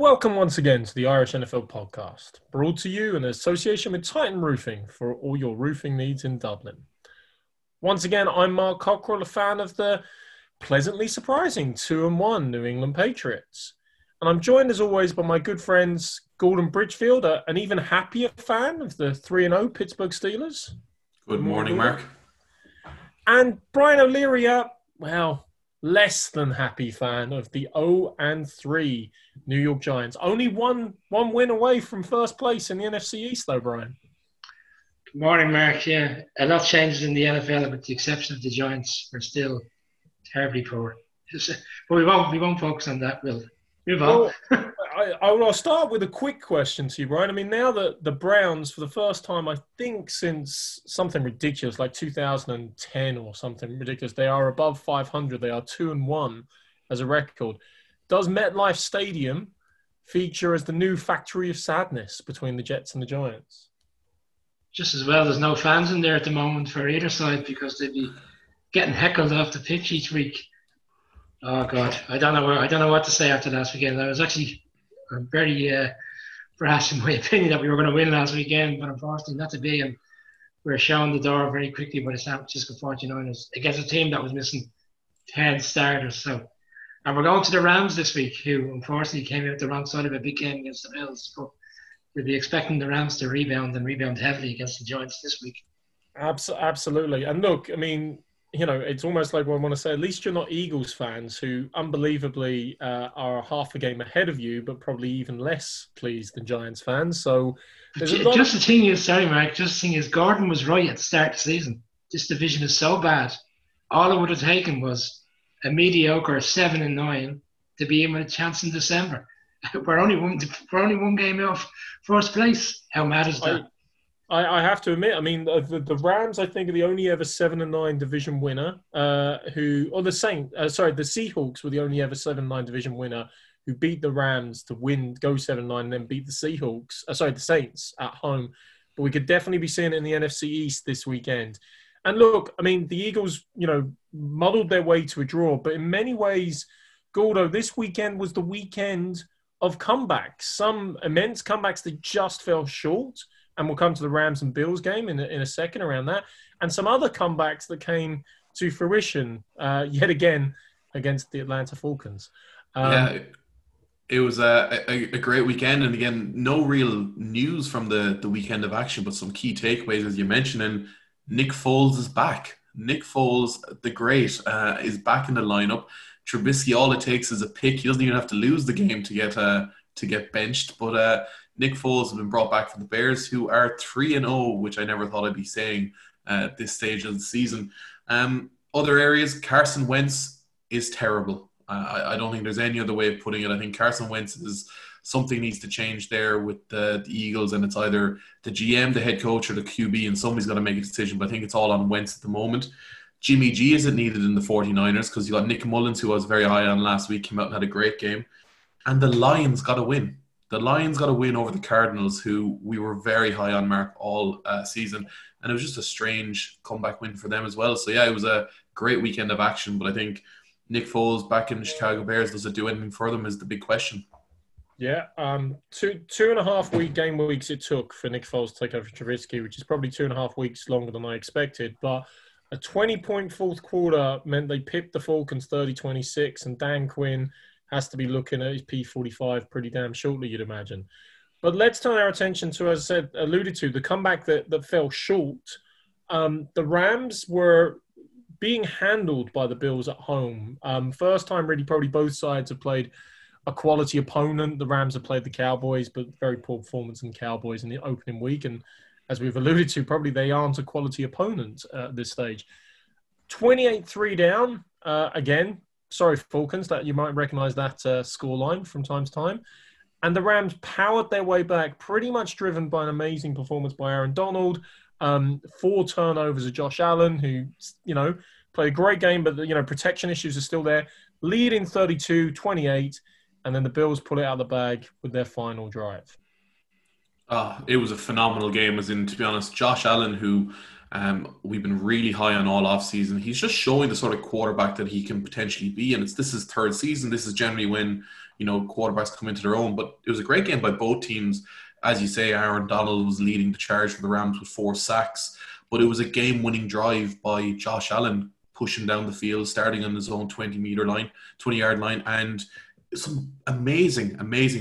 Welcome once again to the Irish NFL podcast, brought to you in association with Titan Roofing for all your roofing needs in Dublin. Once again, I'm Mark Cockrell, a fan of the pleasantly surprising 2-1 New England Patriots. And I'm joined as always by my good friends Gordon Bridgefield, an even happier fan of the 3-0 Pittsburgh Steelers. Good morning, Mark. And Brian O'Leary, less than happy fan of the 0-3 New York Giants. Only one win away from first place in the NFC East, though, Brian. Good morning, Mark. Yeah, a lot changes in the NFL, with the exception of the Giants are still terribly poor. But we won't focus on that. We'll move on. Well, I'll start with a quick question to you, Brian. I mean, now that the Browns, for the first time, I think since something ridiculous, like 2010 or something ridiculous, they are above 500. They are 2-1 as a record. Does MetLife Stadium feature as the new factory of sadness between the Jets and the Giants? Just as well, there's no fans in there at the moment for either side because they'd be getting heckled off the pitch each week. Oh God, I don't know what to say after last weekend. I'm very brash in my opinion that we were going to win last weekend, but unfortunately not to be. And we're shown the door very quickly by the San Francisco 49ers against a team that was missing 10 starters. And we're going to the Rams this week, who unfortunately came out the wrong side of a big game against the Bills. But we'll be expecting the Rams to rebound heavily against the Giants this week. Absolutely. And look, I mean, you know, it's almost like what I want to say, at least you're not Eagles fans who unbelievably are half a game ahead of you, but probably even less pleased than Giants fans. So the thing is, Gordon was right at the start of the season. This division is so bad. All it would have taken was a mediocre 7-9 to be in with a chance in December. We're only one game off first place. How mad is that? I have to admit, I mean, the Rams, I think, are the only ever 7-9 division winner the Seahawks were the only ever 7-9 division winner who beat the Rams to win, go 7-9, and then beat the Saints at home. But we could definitely be seeing it in the NFC East this weekend. And look, I mean, the Eagles, you know, muddled their way to a draw, but in many ways, Gordo, this weekend was the weekend of comebacks, some immense comebacks that just fell short. And we'll come to the Rams and Bills game in a second around that. And some other comebacks that came to fruition yet again against the Atlanta Falcons. It was a great weekend. And again, no real news from the weekend of action, but some key takeaways, as you mentioned. And Nick Foles is back. Nick Foles, the great, is back in the lineup. Trubisky, all it takes is a pick. He doesn't even have to lose the game to get benched. But Nick Foles has been brought back for the Bears, who are 3-0, which I never thought I'd be saying at this stage of the season. Other areas, Carson Wentz is terrible. I don't think there's any other way of putting it. I think Carson Wentz is something needs to change there with the Eagles, and it's either the GM, the head coach, or the QB, and somebody's got to make a decision, but I think it's all on Wentz at the moment. Jimmy G isn't needed in the 49ers because you got Nick Mullins, who I was very high on last week, came out and had a great game. And the Lions got a win. The Lions got a win over the Cardinals, who we were very high on, Mark, all season. And it was just a strange comeback win for them as well. So, yeah, it was a great weekend of action. But I think Nick Foles back in the Chicago Bears, does it do anything for them is the big question. Yeah, two and a half game weeks it took for Nick Foles to take over Trubisky, which is probably 2.5 weeks longer than I expected. But a 20-point fourth quarter meant they pipped the Falcons 30-26, and Dan Quinn has to be looking at his P45 pretty damn shortly, you'd imagine. But let's turn our attention to, as I said, alluded to, the comeback that fell short. The Rams were being handled by the Bills at home. First time, really, probably both sides have played a quality opponent. The Rams have played the Cowboys, but very poor performance in the Cowboys in the opening week. And as we've alluded to, probably they aren't a quality opponent at this stage. 28-3 down again. Sorry, Falcons, that you might recognise that scoreline from time to time. And the Rams powered their way back, pretty much driven by an amazing performance by Aaron Donald. 4 turnovers of Josh Allen, who, you know, played a great game, but, you know, protection issues are still there. Leading 32-28, and then the Bills pull it out of the bag with their final drive. It was a phenomenal game, as in, to be honest, Josh Allen, who We've been really high on all offseason. He's just showing the sort of quarterback that he can potentially be. And this is his third season. This is generally when, you know, quarterbacks come into their own. But it was a great game by both teams. As you say, Aaron Donald was leading the charge for the Rams with 4 sacks. But it was a game-winning drive by Josh Allen, pushing down the field, starting on his own 20-yard line. And some amazing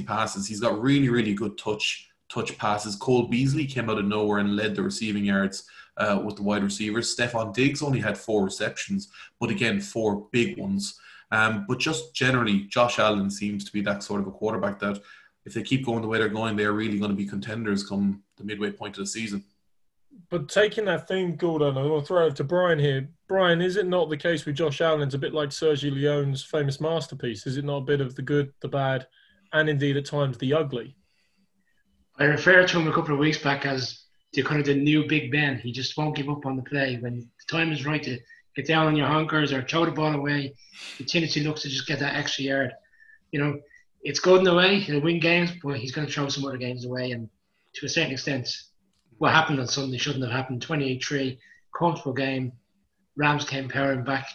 passes. He's got really good touch passes. Cole Beasley came out of nowhere and led the receiving yards with the wide receivers. Stephon Diggs only had 4 receptions, but again, 4 big ones. But just generally, Josh Allen seems to be that sort of a quarterback that if they keep going the way they're going, they're really going to be contenders come the midway point of the season. But taking that theme, Gordon, I'm going to throw it to Brian here. Brian, is it not the case with Josh Allen? It's a bit like Sergio Leone's famous masterpiece. Is it not a bit of the good, the bad, and indeed at times the ugly? I referred to him a couple of weeks back as the new Big Ben. He just won't give up on the play. When the time is right to get down on your honkers or throw the ball away, the tendency looks to just get that extra yard. You know, it's good in a way. He'll win games, but he's going to throw some other games away. And to a certain extent, what happened on Sunday shouldn't have happened. 28-3, comfortable game. Rams came powering back.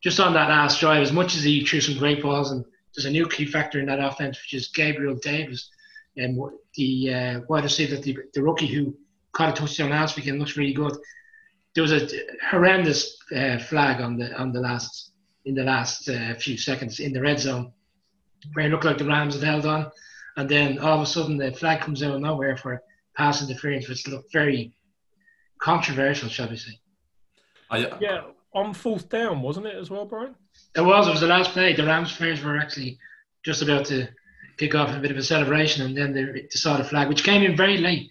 Just on that last drive, as much as he threw some great balls, and there's a new key factor in that offense, which is Gabriel Davis, the wide receiver, the rookie who caught a touchdown last week and looks really good. There was a horrendous flag in the last few seconds in the red zone, where it looked like the Rams had held on, and then all of a sudden the flag comes out of nowhere for pass interference, which looked very controversial, shall we say. Yeah, on 4th down, wasn't it, as well, Brian? It was the last play. The Rams players were actually just about to kick off a bit of a celebration, and then they saw the flag, which came in very late.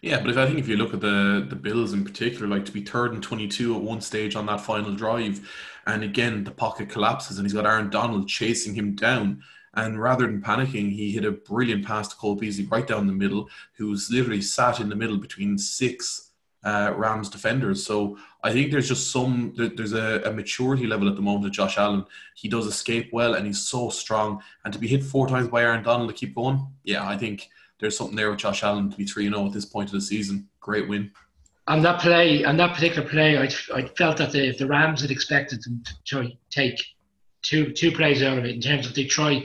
Yeah, but I think if you look at the Bills in particular, like to be 3rd and 22 at one stage on that final drive, and again, the pocket collapses, and he's got Aaron Donald chasing him down. And rather than panicking, he hit a brilliant pass to Cole Beasley right down the middle, who's literally sat in the middle between 6 Rams defenders. So I think there's just there's a maturity level at the moment of Josh Allen. He does escape well, and he's so strong. And to be hit 4 times by Aaron Donald to keep going, yeah, I think there's something there with Josh Allen to be 3-0 at this point of the season. Great win. On that particular play, I felt that if the Rams had expected them to take two plays out of it, in terms of they try,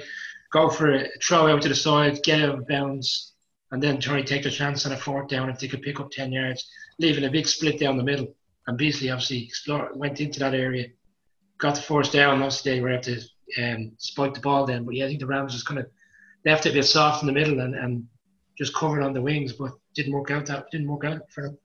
go for a throw out to the side, get out of bounds, and then try to take the chance on a 4th down if they could pick up 10 yards, leaving a big split down the middle. And Beasley obviously went into that area, got the 4th down. Obviously, they were able to spike the ball then. But yeah, I think the Rams just kind of left it a bit soft in the middle and just covered on the wings, but didn't work out for them.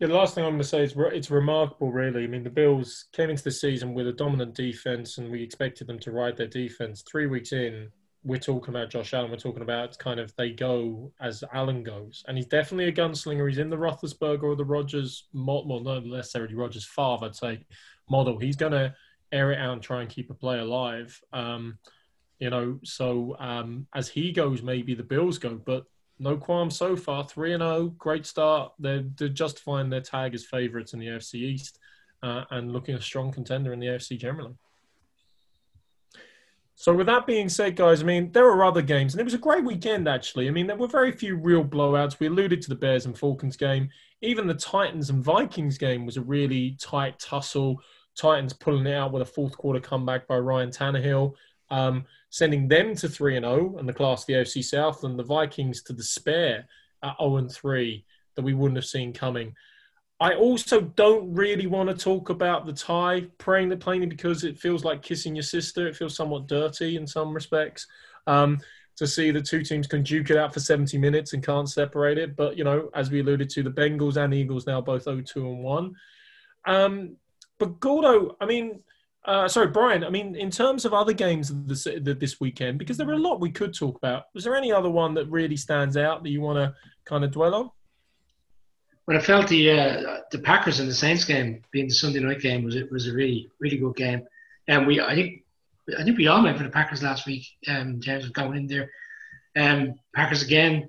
Yeah, the last thing I'm going to say is it's remarkable, really. I mean, the Bills came into the season with a dominant defense, and we expected them to ride their defense. 3 weeks in, we're talking about Josh Allen. We're talking about kind of they go as Allen goes. And he's definitely a gunslinger. He's in the Roethlisberger or the Rodgers, well, not necessarily Rodgers' father, I'd say, model. He's going to air it out and try and keep a play alive. As he goes, maybe the Bills go. But no qualms so far, 3-0, great start. They're justifying their tag as favourites in the AFC East and looking a strong contender in the AFC generally. So with that being said, guys, I mean, there are other games, and it was a great weekend, actually. I mean, there were very few real blowouts. We alluded to the Bears and Falcons game. Even the Titans and Vikings game was a really tight tussle. Titans pulling it out with a 4th quarter comeback by Ryan Tannehill. Sending them to 3-0 and the class of the AFC South, and the Vikings to despair at 0-3 that we wouldn't have seen coming. I also don't really want to talk about the tie, plainly because it feels like kissing your sister. It feels somewhat dirty in some respects to see the two teams can duke it out for 70 minutes and can't separate it. But, you know, as we alluded to, the Bengals and Eagles now both 0-2-1. But Gordo, I mean... Brian, I mean, in terms of other games this weekend, because there were a lot we could talk about, was there any other one that really stands out that you want to kind of dwell on? Well, I felt the Packers and the Saints game, being the Sunday night game, was a really good game. And I think we all went for the Packers last week in terms of going in there. Packers, again,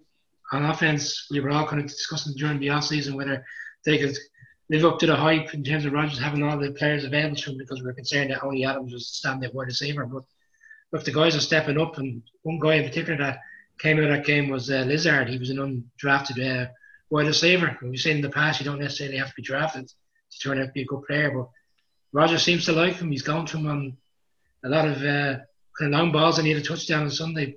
on offense, we were all kind of discussing during the offseason whether they could live up to the hype in terms of Rodgers having all the players available to him, because we were concerned that only Adams was standing at wide receiver. But look, the guys are stepping up, and one guy in particular that came out of that game was Lizard. He was an undrafted wide receiver. And we've seen in the past, you don't necessarily have to be drafted to turn out to be a good player. But Rodgers seems to like him. He's gone to him on a lot of kind of long balls, and he had a touchdown on Sunday.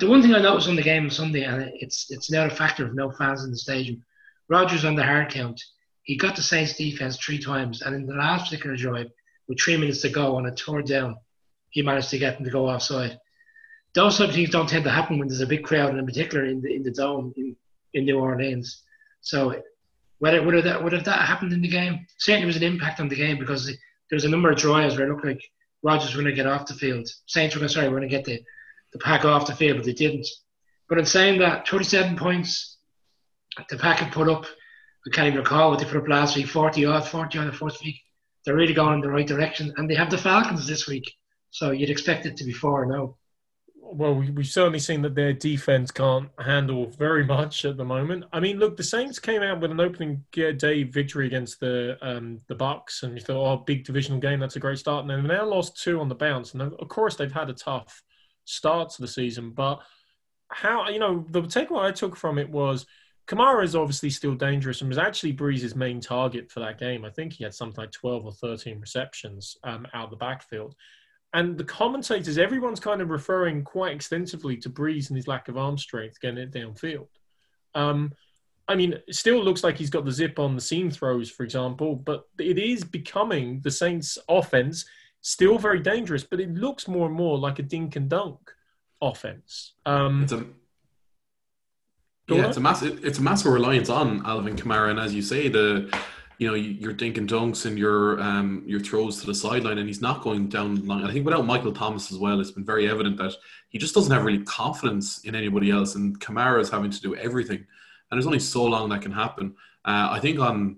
The one thing I noticed on the game on Sunday, and it's now a factor of no fans in the stadium, Rodgers on the hard count, he got the Saints defense three times, and in the last particular drive, with 3 minutes to go on a third down, he managed to get them to go offside. Those type of things don't tend to happen when there's a big crowd, and in particular in the dome in New Orleans. So whether that happened in the game, certainly was an impact on the game, because there was a number of drives where it looked like Rodgers were going to get off the field. Saints were going to get the Pack off the field, but they didn't. But in saying that, 37 points the Pack had put up. I can't even recall what they put up last week, 40 on the first week. They're really going in the right direction, and they have the Falcons this week, so you'd expect it to be 4-0. Well, we've certainly seen that their defense can't handle very much at the moment. I mean, look, the Saints came out with an opening day victory against the Bucks, and you thought, oh, big divisional game, that's a great start. And they've now lost two on the bounce, and of course they've had a tough start to the season. But how, you know, the takeaway I took from it was Kamara is obviously still dangerous and was actually Breeze's main target for that game. I think he had something like 12 or 13 receptions out of the backfield. And the commentators, everyone's kind of referring quite extensively to Breeze and his lack of arm strength getting it downfield. I mean, it still looks like he's got the zip on the seam throws, for example, but it is becoming the Saints' offense still very dangerous, but it looks more and more like a dink and dunk offense. It's a massive reliance on Alvin Kamara, and as you say, your dink and dunks and your throws to the sideline, and he's not going down long. I think without Michael Thomas as well, it's been very evident that he just doesn't have really confidence in anybody else, and Kamara is having to do everything, and there's only so long that can happen. I think on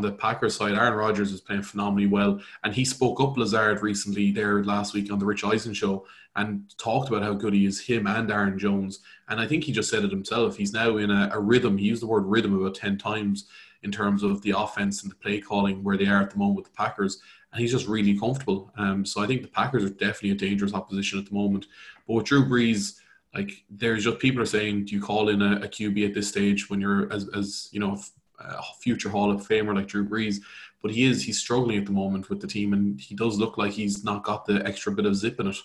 the Packers side, Aaron Rodgers is playing phenomenally well, and he spoke up Lazard recently there last week on the Rich Eisen show and talked about how good he is, him and Aaron Jones. And I think he just said it himself. He's now in a rhythm. He used the word rhythm about 10 times in terms of the offense and the play calling where they are at the moment with the Packers. And he's just really comfortable. So I think the Packers are definitely a dangerous opposition at the moment. But with Drew Brees, like, there's just people are saying, do you call in a QB at this stage when you're a future Hall of Famer like Drew Brees? But he's struggling at the moment with the team, and he does look like he's not got the extra bit of zip in it.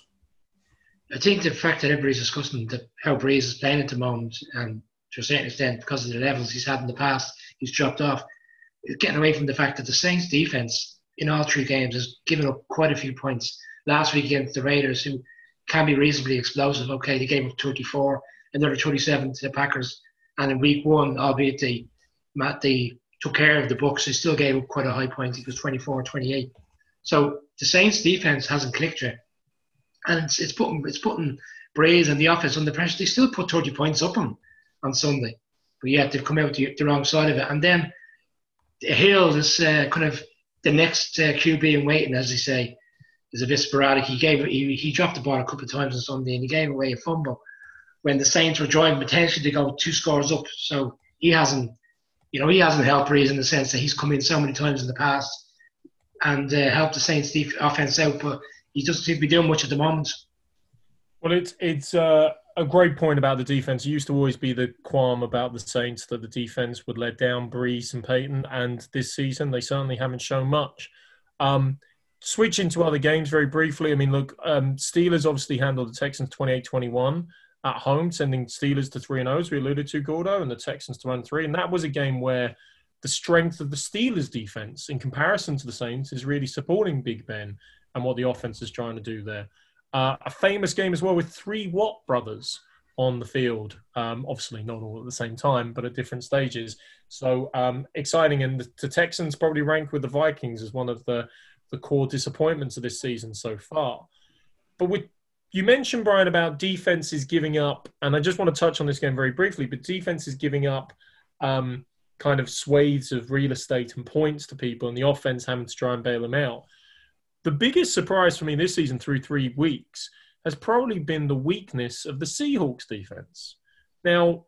I think the fact that everybody's discussing how Brees is playing at the moment, and to a certain extent because of the levels he's had in the past, he's dropped off. It's getting away from the fact that the Saints defense in all three games has given up quite a few points. Last week against the Raiders, who can be reasonably explosive, okay, they gave up 34, another 27 to the Packers, and in week one, albeit they took care of the Bucs, they still gave up quite a high point. It was 24-28. So the Saints' defense hasn't clicked yet, and it's putting Breeze and the offense under pressure. They still put 30 points up on Sunday, but yet they've come out the wrong side of it. And then Hill is kind of the next QB in waiting, as they say, is a bit sporadic. He dropped the ball a couple of times on Sunday, and he gave away a fumble when the Saints were drawing potentially to go two scores up. So he hasn't. You know, he hasn't helped Breeze in the sense that he's come in so many times in the past and helped the Saints' offense out, but he doesn't seem to be doing much at the moment. Well, it's a great point about the defense. It used to always be the qualm about the Saints that the defense would let down Breeze and Peyton, and this season they certainly haven't shown much. Switching to other games very briefly, I mean, look, Steelers obviously handled the Texans 28-21. At home, sending Steelers to 3-0, as we alluded to, Gordo, and the Texans to 1-3. And that was a game where the strength of the Steelers' defense in comparison to the Saints is really supporting Big Ben and what the offense is trying to do there. A famous game as well with three Watt brothers on the field. Obviously not all at the same time, but at different stages. So exciting. And the Texans probably ranked with the Vikings as one of the core disappointments of this season so far. But with You mentioned, Brian, about defenses giving up, and I just want to touch on this game very briefly, but defenses giving up kind of swathes of real estate and points to people, and the offense having to try and bail them out. The biggest surprise for me this season through 3 weeks has probably been the weakness of the Seahawks defense. Now,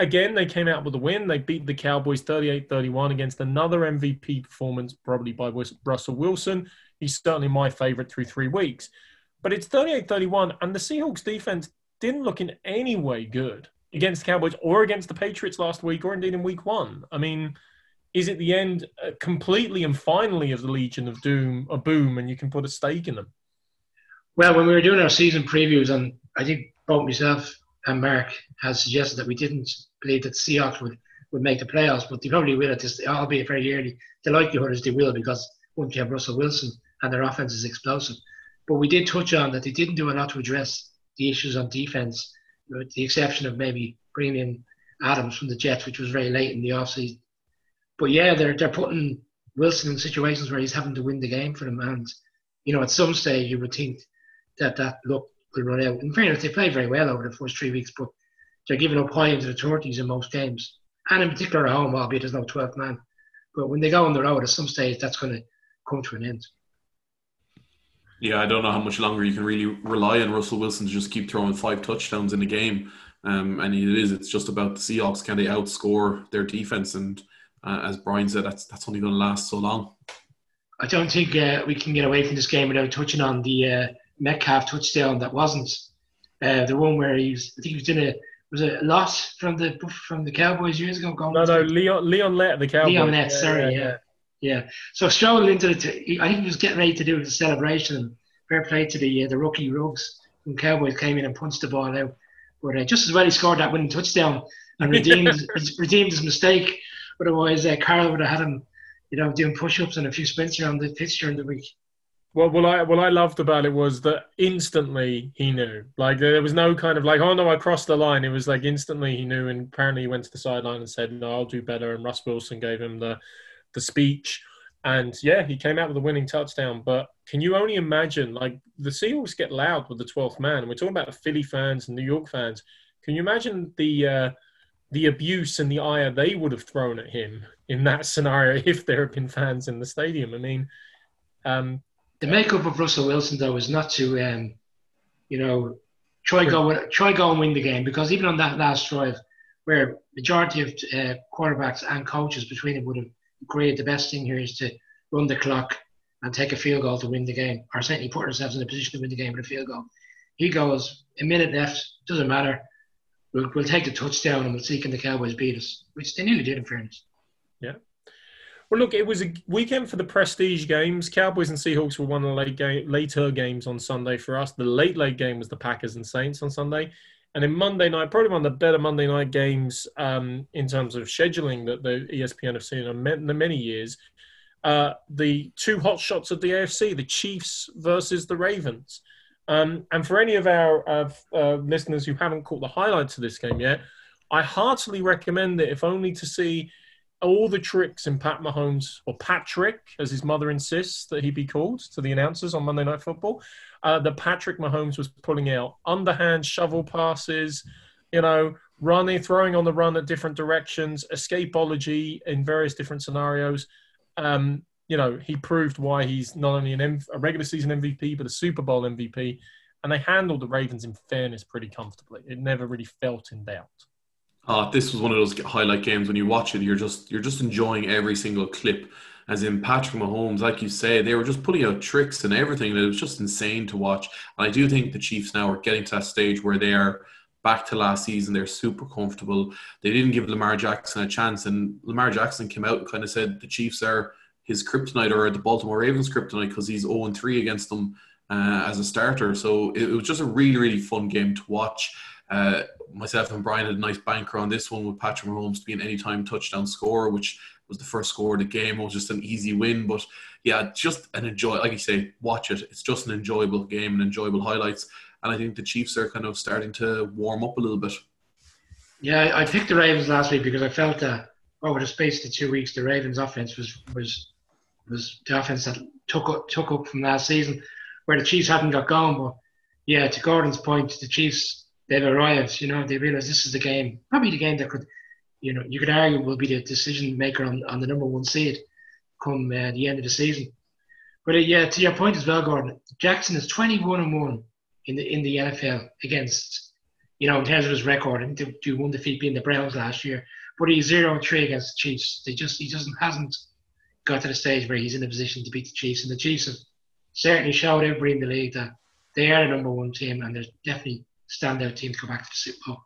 again, they came out with a win. They beat the Cowboys 38-31 against another MVP performance, probably by Russell Wilson. He's certainly my favorite through 3 weeks. But it's 38-31, and the Seahawks defense didn't look in any way good against the Cowboys or against the Patriots last week or indeed in week one. I mean, is it the end completely and finally of the Legion of Doom a boom and you can put a stake in them? Well, when we were doing our season previews, and I think both myself and Mark had suggested that we didn't believe that the Seahawks would make the playoffs, but they probably will at this, albeit very early. The likelihood is they will because once you have Russell Wilson and their offense is explosive. But we did touch on that they didn't do a lot to address the issues on defense, with the exception of maybe bringing in Adams from the Jets, which was very late in the offseason. But yeah, they're putting Wilson in situations where he's having to win the game for them. And, you know, at some stage you would think that luck could run out. In fairness, they played very well over the first 3 weeks, but they're giving up high into the 30s in most games. And in particular at home, albeit there's no 12th man. But when they go on the road, at some stage, that's going to come to an end. Yeah, I don't know how much longer you can really rely on Russell Wilson to just keep throwing 5 touchdowns in a game. And it's just about the Seahawks. Can they outscore their defense? And as Brian said, that's only going to last so long. I don't think we can get away from this game without touching on the Metcalf touchdown that wasn't the one where was it a loss from the Cowboys years ago? Leon Lett, the Cowboys. Leon Lett, yeah. So strolling into I think he was getting ready to do the celebration. Fair play to the rookie Ruggs from Cowboys came in and punched the ball out. But just as well he scored that winning touchdown and redeemed his mistake. Otherwise, Carl would have had him, you know, doing push-ups and a few sprints around the pitch during the week. Well, what I loved about it was that instantly he knew. Like, there was no kind of like, oh, no, I crossed the line. It was like instantly he knew, and apparently he went to the sideline and said, no, I'll do better. And Russ Wilson gave him the speech. And, yeah, he came out with a winning touchdown. But can you only imagine, like, the Seahawks get loud with the 12th man. We're talking about Philly fans and New York fans. Can you imagine the abuse and the ire they would have thrown at him in that scenario if there had been fans in the stadium? I mean, the makeup of Russell Wilson, though, is not to, try go and win the game, because even on that last drive where majority of quarterbacks and coaches between them would have agreed the best thing here is to run the clock and take a field goal to win the game, or certainly put ourselves in a position to win the game with a field goal. He goes, a minute left, doesn't matter. We'll take the touchdown and we'll see can the Cowboys beat us, which they nearly did in fairness. Yeah. Well, look, it was a weekend for the prestige games. Cowboys and Seahawks were one of the later games on Sunday for us. The late game was the Packers and Saints on Sunday. And then Monday night, probably one of the better Monday night games in terms of scheduling that the ESPN have seen in the many years. The two hot shots of the AFC, the Chiefs versus the Ravens. And for any of our listeners who haven't caught the highlights of this game yet, I heartily recommend it, if only to see all the tricks in Pat Mahomes, or Patrick, as his mother insists that he be called to the announcers on Monday Night Football, that Patrick Mahomes was pulling out. Underhand shovel passes, running, throwing on the run at different directions, escapology in various different scenarios. He proved why he's not only a regular season MVP, but a Super Bowl MVP. And they handled the Ravens, in fairness, pretty comfortably. It never really felt in doubt. This was one of those highlight games. When you watch it, you're just enjoying every single clip. As in Patrick Mahomes, like you say, they were just putting out tricks and everything. And it was just insane to watch. And I do think the Chiefs now are getting to that stage where they are back to last season. They're super comfortable. They didn't give Lamar Jackson a chance. And Lamar Jackson came out and kind of said the Chiefs are his kryptonite, or the Baltimore Ravens kryptonite, because he's 0-3 against them as a starter. So it was just a really, really fun game to watch. Myself and Brian had a nice banker on this one with Patrick Mahomes to be an anytime touchdown scorer, which was the first score of the game. It was just an easy win. But yeah, just an enjoy. Like you say, watch it. It's just an enjoyable game and enjoyable highlights. And I think the Chiefs are kind of starting to warm up a little bit. Yeah, I picked the Ravens last week because I felt that over the space of 2 weeks, the Ravens' offense was the offense that took up from last season, where the Chiefs hadn't got going. But yeah, to Gordon's point, the Chiefs, they've arrived. They realize this is the game, probably the game that could, you could argue will be the decision maker on the number one seed come the end of the season. But yeah, to your point as well, Gordon, Jackson is 21-1 in the NFL against, in terms of his record, and do one defeat being the Browns last year. But he's 0-3 against the Chiefs. He hasn't got to the stage where he's in a position to beat the Chiefs, and the Chiefs have certainly showed everybody in the league that they are the number one team, and they're definitely standout team to go back to the Super Bowl.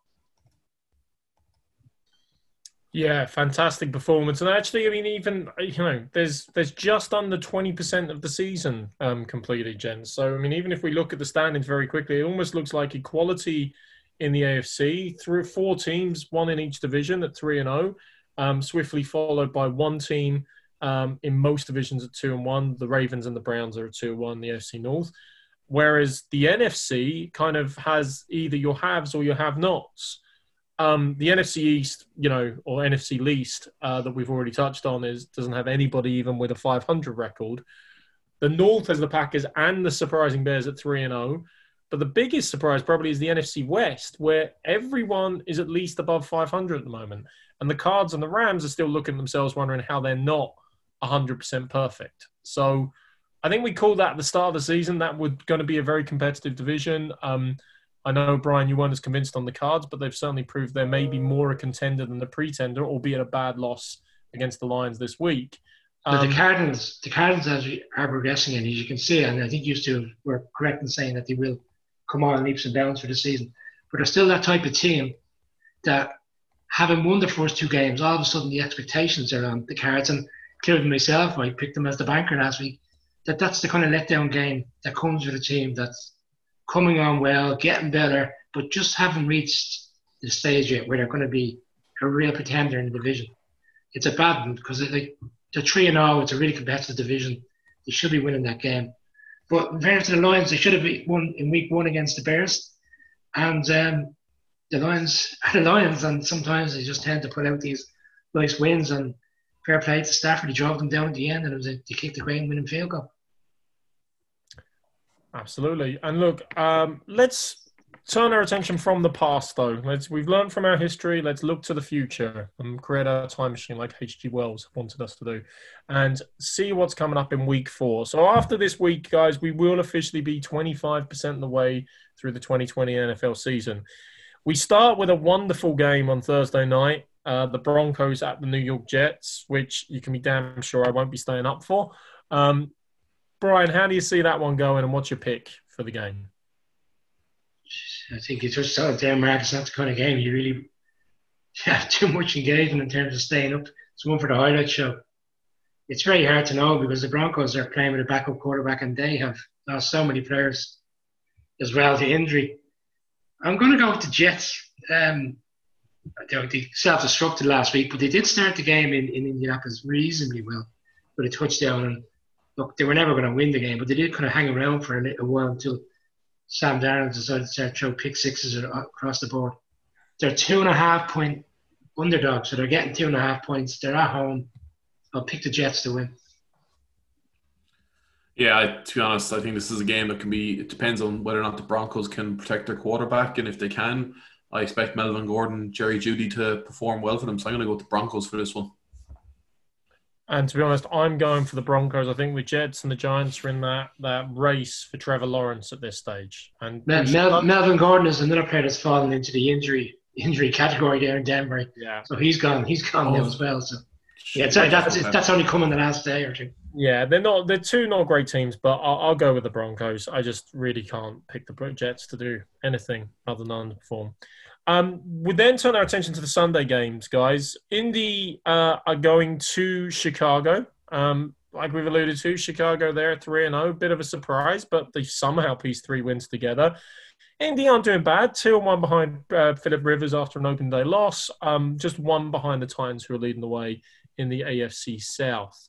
Yeah, fantastic performance. And actually, I mean, even, you know, there's just under 20% of the season completed, Jen. So, I mean, even if we look at the standings very quickly, it almost looks like equality in the AFC through 4 teams, 1 in each division at 3-0, swiftly followed by 1 team in most divisions at 2-1. The Ravens and the Browns are at 2-1, the AFC North. Whereas the NFC kind of has either your haves or your have-nots. The NFC East, you know, or NFC least that we've already touched on doesn't have anybody even with a 500 record. The North has the Packers and the surprising Bears at 3-0. But the biggest surprise probably is the NFC West, where everyone is at least above 500 at the moment. And the Cards and the Rams are still looking at themselves wondering how they're not 100% perfect. So I think we called that at the start of the season. That was going to be a very competitive division. I know, Brian, you weren't as convinced on the Cards, but they've certainly proved they may be more a contender than a pretender, albeit a bad loss against the Lions this week. But the Cardinals are progressing, and as you can see, and I think you two were correct in saying that they will come on leaps and bounds for the season. But they're still that type of team that, having won the first 2 games, all of a sudden the expectations are on the Cards. And clearly myself, I picked them as the banker last week, that's the kind of letdown game that comes with a team that's coming on well, getting better, but just haven't reached the stage yet where they're going to be a real pretender in the division. It's a bad one because they're 3-0. It's a really competitive division. They should be winning that game. But in fairness to the Lions, they should have won in week 1 against the Bears. And the Lions, and sometimes they just tend to put out these nice wins, and fair play to Stafford. He drove them down at the end, and they kicked the game-winning field goal. Absolutely. And look, let's turn our attention from the past, though. We've learned from our history. Let's look to the future and create our time machine like H.G. Wells wanted us to do, and see what's coming up in week 4. So after this week, guys, we will officially be 25% of the way through the 2020 NFL season. We start with a wonderful game on Thursday night, the Broncos at the New York Jets, which you can be damn sure I won't be staying up for. Brian, how do you see that one going, and what's your pick for the game? I think it's just solid there, Mark. It's not the kind of game you really have too much engagement in terms of staying up. It's one for the highlight show. It's very hard to know because the Broncos are playing with a backup quarterback, and they have lost so many players as well to injury. I'm going to go with the Jets. They self-destructed last week, but they did start the game in Indianapolis reasonably well with a touchdown. And look, they were never going to win the game, but they did kind of hang around for a little while until Sam Darnold decided to start throw pick sixes across the board. They're 2.5-point underdogs, so they're getting 2.5 points. They're at home. I'll pick the Jets to win. Yeah, to be honest, I think this is a game that can be – it depends on whether or not the Broncos can protect their quarterback, and if they can, I expect Melvin Gordon, Jerry Jeudy to perform well for them, so I'm going to go with the Broncos for this one. And to be honest, I'm going for the Broncos. I think the Jets and the Giants are in that race for Trevor Lawrence at this stage. And Melvin Gordon is another player that's fallen into the injury category there in Denver. Yeah. So he's gone now as well. So yeah, that's only coming the last day or two. Yeah, they're two not great teams, but I'll go with the Broncos. I just really can't pick the Jets to do anything other than underperform. We then turn our attention to the Sunday games, guys. Indy are going to Chicago. Like we've alluded to, Chicago there at 3-0. Bit of a surprise, but they somehow pieced 3 wins together. Indy aren't doing bad. 2-1 behind Phillip Rivers after an open day loss. Just 1 behind the Titans, who are leading the way in the AFC South.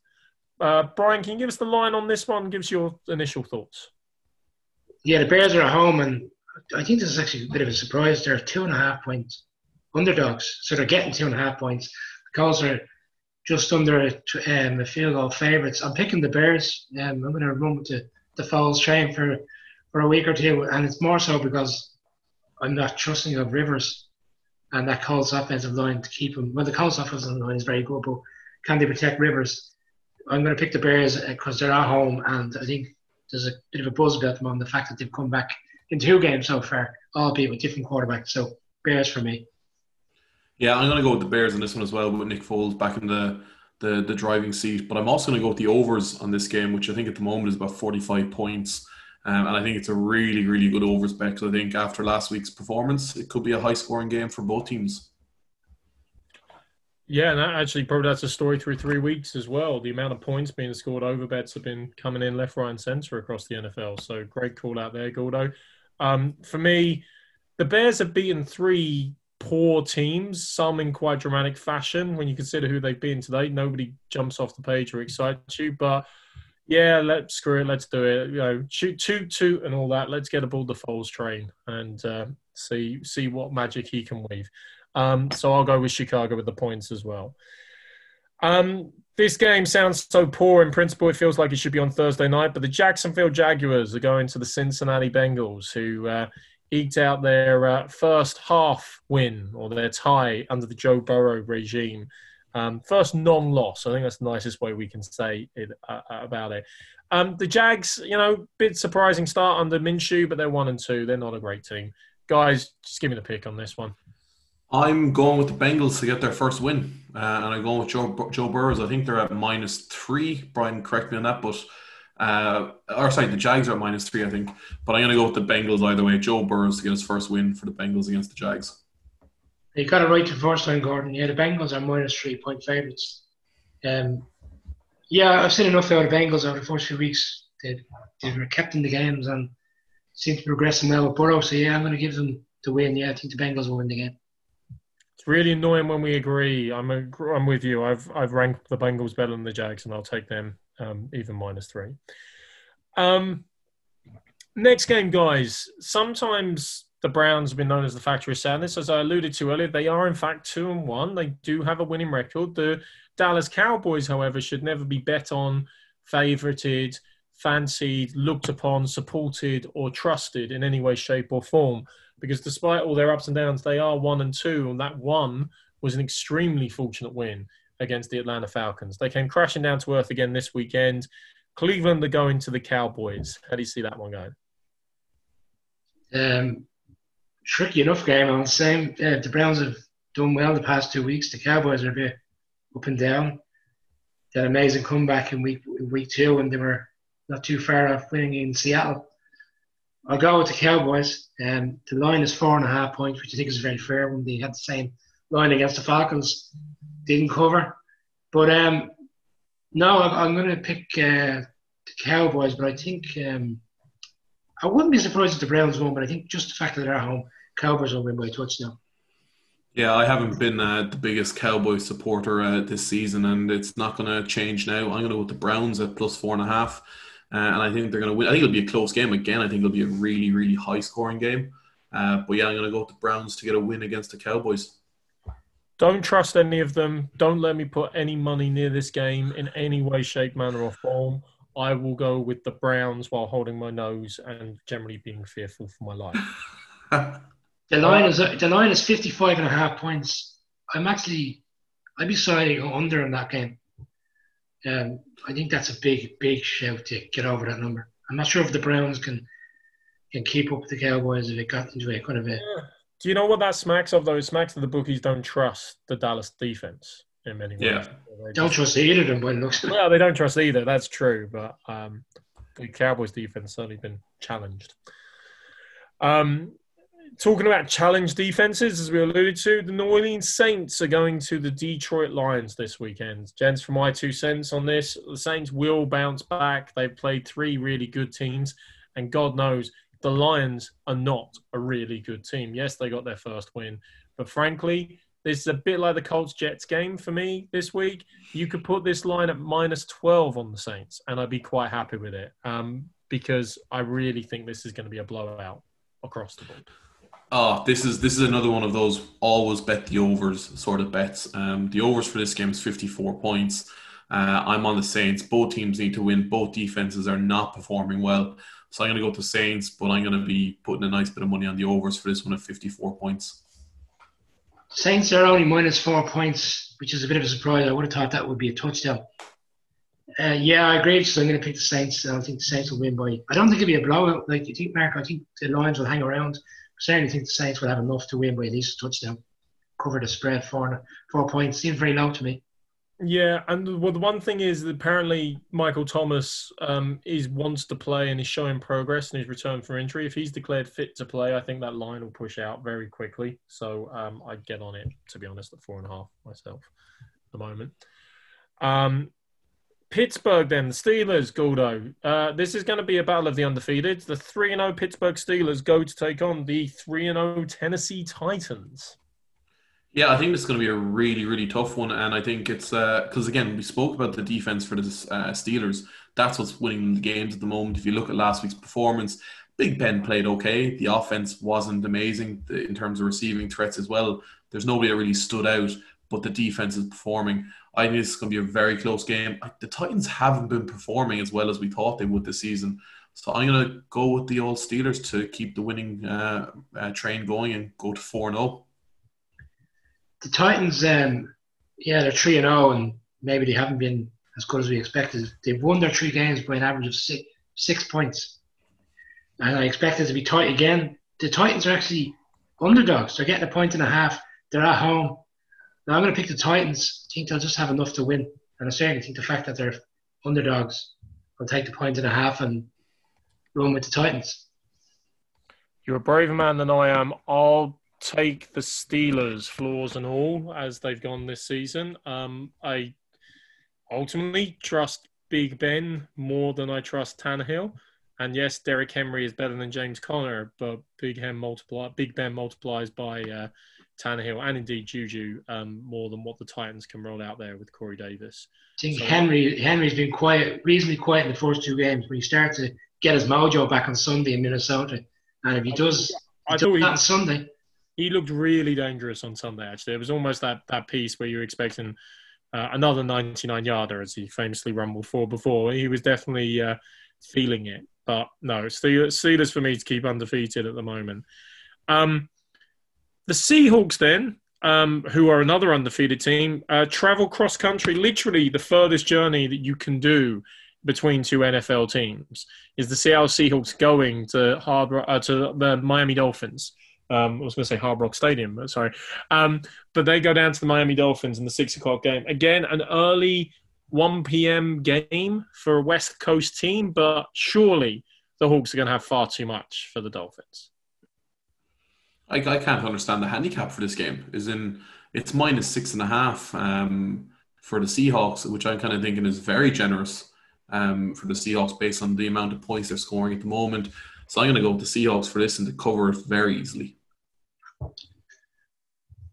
Brian, can you give us the line on this one? Give us your initial thoughts. Yeah, the Bears are at home, and I think this is actually a bit of a surprise. They're 2.5-point underdogs, so they're getting 2.5 points. The Colts are just under a field goal favourites. I'm picking the Bears. I'm going to run with the Foles train for a week or two, and it's more so because I'm not trusting of Rivers and that Colts offensive line to keep him. Well, the Colts offensive line is very good, but can they protect Rivers? I'm going to pick the Bears because they're at home, and I think there's a bit of a buzz about them on the fact that they've come back in 2 games so far, albeit with different quarterbacks. So, Bears for me. Yeah, I'm going to go with the Bears on this one as well, with Nick Foles back in the driving seat. But I'm also going to go with the overs on this game, which I think at the moment is about 45 points. And I think it's a really, really good overs bet, because I think after last week's performance, it could be a high-scoring game for both teams. Yeah, and actually probably that's a story through 3 weeks as well. The amount of points being scored, over bets have been coming in left, right and centre across the NFL. So great call out there, Gordo. For me, the Bears have beaten three poor teams, some in quite dramatic fashion. When you consider who they've beaten today, nobody jumps off the page or excites you. But yeah, let's do it. You know, toot and all that. Let's get aboard the Foles train and see what magic he can weave. So I'll go with Chicago with the points as well. This game sounds so poor in principle. It feels like it should be on Thursday night, but the Jacksonville Jaguars are going to the Cincinnati Bengals, who eked out their first half win, or their tie, under the Joe Burrow regime. First non-loss. I think that's the nicest way we can say it about it. The Jags, you know, bit surprising start under Minshew, but they're 1-2. They're not a great team. Guys, just give me the pick on this one. I'm going with the Bengals to get their first win, and I'm going with Joe Burrows. I think they're at -3. Brian, correct me on that, but the Jags are at -3, I think. But I'm going to go with the Bengals either way. Joe Burrows to get his first win for the Bengals against the Jags. You got it right the first time, Gordon. Yeah, the Bengals are -3 point favourites. Yeah, I've seen enough out of the Bengals over the first few weeks. They were kept in the games and seem to progress them well with Burrow. So yeah, I'm going to give them the win. Yeah, I think the Bengals will win the game. It's really annoying when we agree. I'm with you. I've ranked the Bengals better than the Jags, and I'll take them even -3. Next game, guys. Sometimes the Browns have been known as the factory of sadness. As I alluded to earlier, they are in fact 2-1. They do have a winning record. The Dallas Cowboys, however, should never be bet on, favorited, fancied, looked upon, supported, or trusted in any way, shape, or form. Because despite all their ups and downs, they are 1-2, and that one was an extremely fortunate win against the Atlanta Falcons. They came crashing down to earth again this weekend. Cleveland are going to the Cowboys. How do you see that one going? Tricky enough game. I'm saying the Browns have done well the past 2 weeks. The Cowboys are a bit up and down. They had an amazing comeback in week two, and they were not too far off winning in Seattle. I'll go with the Cowboys. The line is 4.5 points, which I think is very fair when they had the same line against the Falcons. Didn't cover. But no, I'm going to pick the Cowboys, but I think I wouldn't be surprised if the Browns won, but I think just the fact that they're at home, Cowboys will win by a touchdown. Yeah, I haven't been the biggest Cowboys supporter this season, and it's not going to change now. I'm going to go with the Browns at +4.5. And I think they're going to win. I think it'll be a close game again. I think it'll be a really, really high-scoring game. But yeah, I'm going to go with the Browns to get a win against the Cowboys. Don't trust any of them. Don't let me put any money near this game in any way, shape, manner, or form. I will go with the Browns while holding my nose and generally being fearful for my life. The line is 55.5 points. I'd be sorry to go under in that game. I think that's a big, big shout to get over that number. I'm not sure if the Browns can keep up with the Cowboys if it got into a kind of a... Yeah. Do you know what that smacks of, though? It smacks that the bookies don't trust the Dallas defense in many ways. Yeah. Don't trust either of them by the looks of it. Well, they don't trust either. That's true. But the Cowboys defense certainly been challenged. Talking about challenge defenses, as we alluded to, the New Orleans Saints are going to the Detroit Lions this weekend. Gents, from my 2 cents on this, the Saints will bounce back. They've played three really good teams, and God knows the Lions are not a really good team. Yes, they got their first win, but frankly, this is a bit like the Colts-Jets game for me this week. You could put this line at -12 on the Saints, and I'd be quite happy with it because I really think this is going to be a blowout across the board. Oh, this is another one of those always bet the overs sort of bets. The overs for this game is 54 points. I'm on the Saints. Both teams need to win. Both defenses are not performing well. So I'm going to go to Saints, but I'm going to be putting a nice bit of money on the overs for this one at 54 points. Saints are only -4 points, which is a bit of a surprise. I would have thought that would be a touchdown. Yeah, I agree. So I'm going to pick the Saints. I think the Saints will win by... I don't think it'll be a blowout like you think, Mark. I think the Lions will hang around. Certainly think the Saints will have enough to win by at least a touchdown. Cover the spread, 4 points. Seems very low to me. Yeah, and well, the one thing is that apparently Michael Thomas wants to play and is showing progress in his return for injury. If he's declared fit to play, I think that line will push out very quickly. So I'd get on it, to be honest, at 4.5 myself. the moment. Pittsburgh then, the Steelers, Gordo. This is going to be a battle of the undefeated. The 3-0 Pittsburgh Steelers go to take on the 3-0 Tennessee Titans. Yeah, I think this is going to be a really, really tough one. And I think it's because, again, we spoke about the defense for the Steelers. That's what's winning the games at the moment. If you look at last week's performance, Big Ben played okay. The offense wasn't amazing in terms of receiving threats as well. There's nobody that really stood out, but the defense is performing. I think this is going to be a very close game. The Titans haven't been performing as well as we thought they would this season. So I'm going to go with the old Steelers to keep the winning train going and go to 4-0. The Titans, they're 3-0 and maybe they haven't been as good as we expected. They've won their three games by an average of six points. And I expect it to be tight again. The Titans are actually underdogs. They're getting 1.5 points. They're at home. Now, I'm going to pick the Titans. I think they'll just have enough to win. And I certainly think the fact that they're underdogs will take the 1.5 points and run with the Titans. You're a braver man than I am. I'll take the Steelers, flaws and all, as they've gone this season. I ultimately trust Big Ben more than I trust Tannehill. And yes, Derrick Henry is better than James Conner, but Big Ben multiplies by Tannehill and indeed Juju more than what the Titans can roll out there with Corey Davis. I think Henry's been reasonably quiet in the first two games, but he starts to get his mojo back on Sunday in Minnesota. And if he does, on Sunday. He looked really dangerous on Sunday, actually. It was almost that piece where you were expecting another 99-yarder, as he famously rumbled for before. He was definitely feeling it. But no, Steelers for me to keep undefeated at the moment. The Seahawks then, who are another undefeated team, travel cross-country, literally the furthest journey that you can do between two NFL teams, is the Seattle Seahawks going to to the Miami Dolphins. I was going to say Hard Rock Stadium, but sorry. But they go down to the Miami Dolphins in the 6:00 game. Again, an early 1 p.m. game for a West Coast team, but surely the Hawks are going to have far too much for the Dolphins. I can't understand the handicap for this game. As in, it's -6.5 for the Seahawks, which I'm kind of thinking is very generous for the Seahawks based on the amount of points they're scoring at the moment. So I'm going to go with the Seahawks for this and to cover it very easily.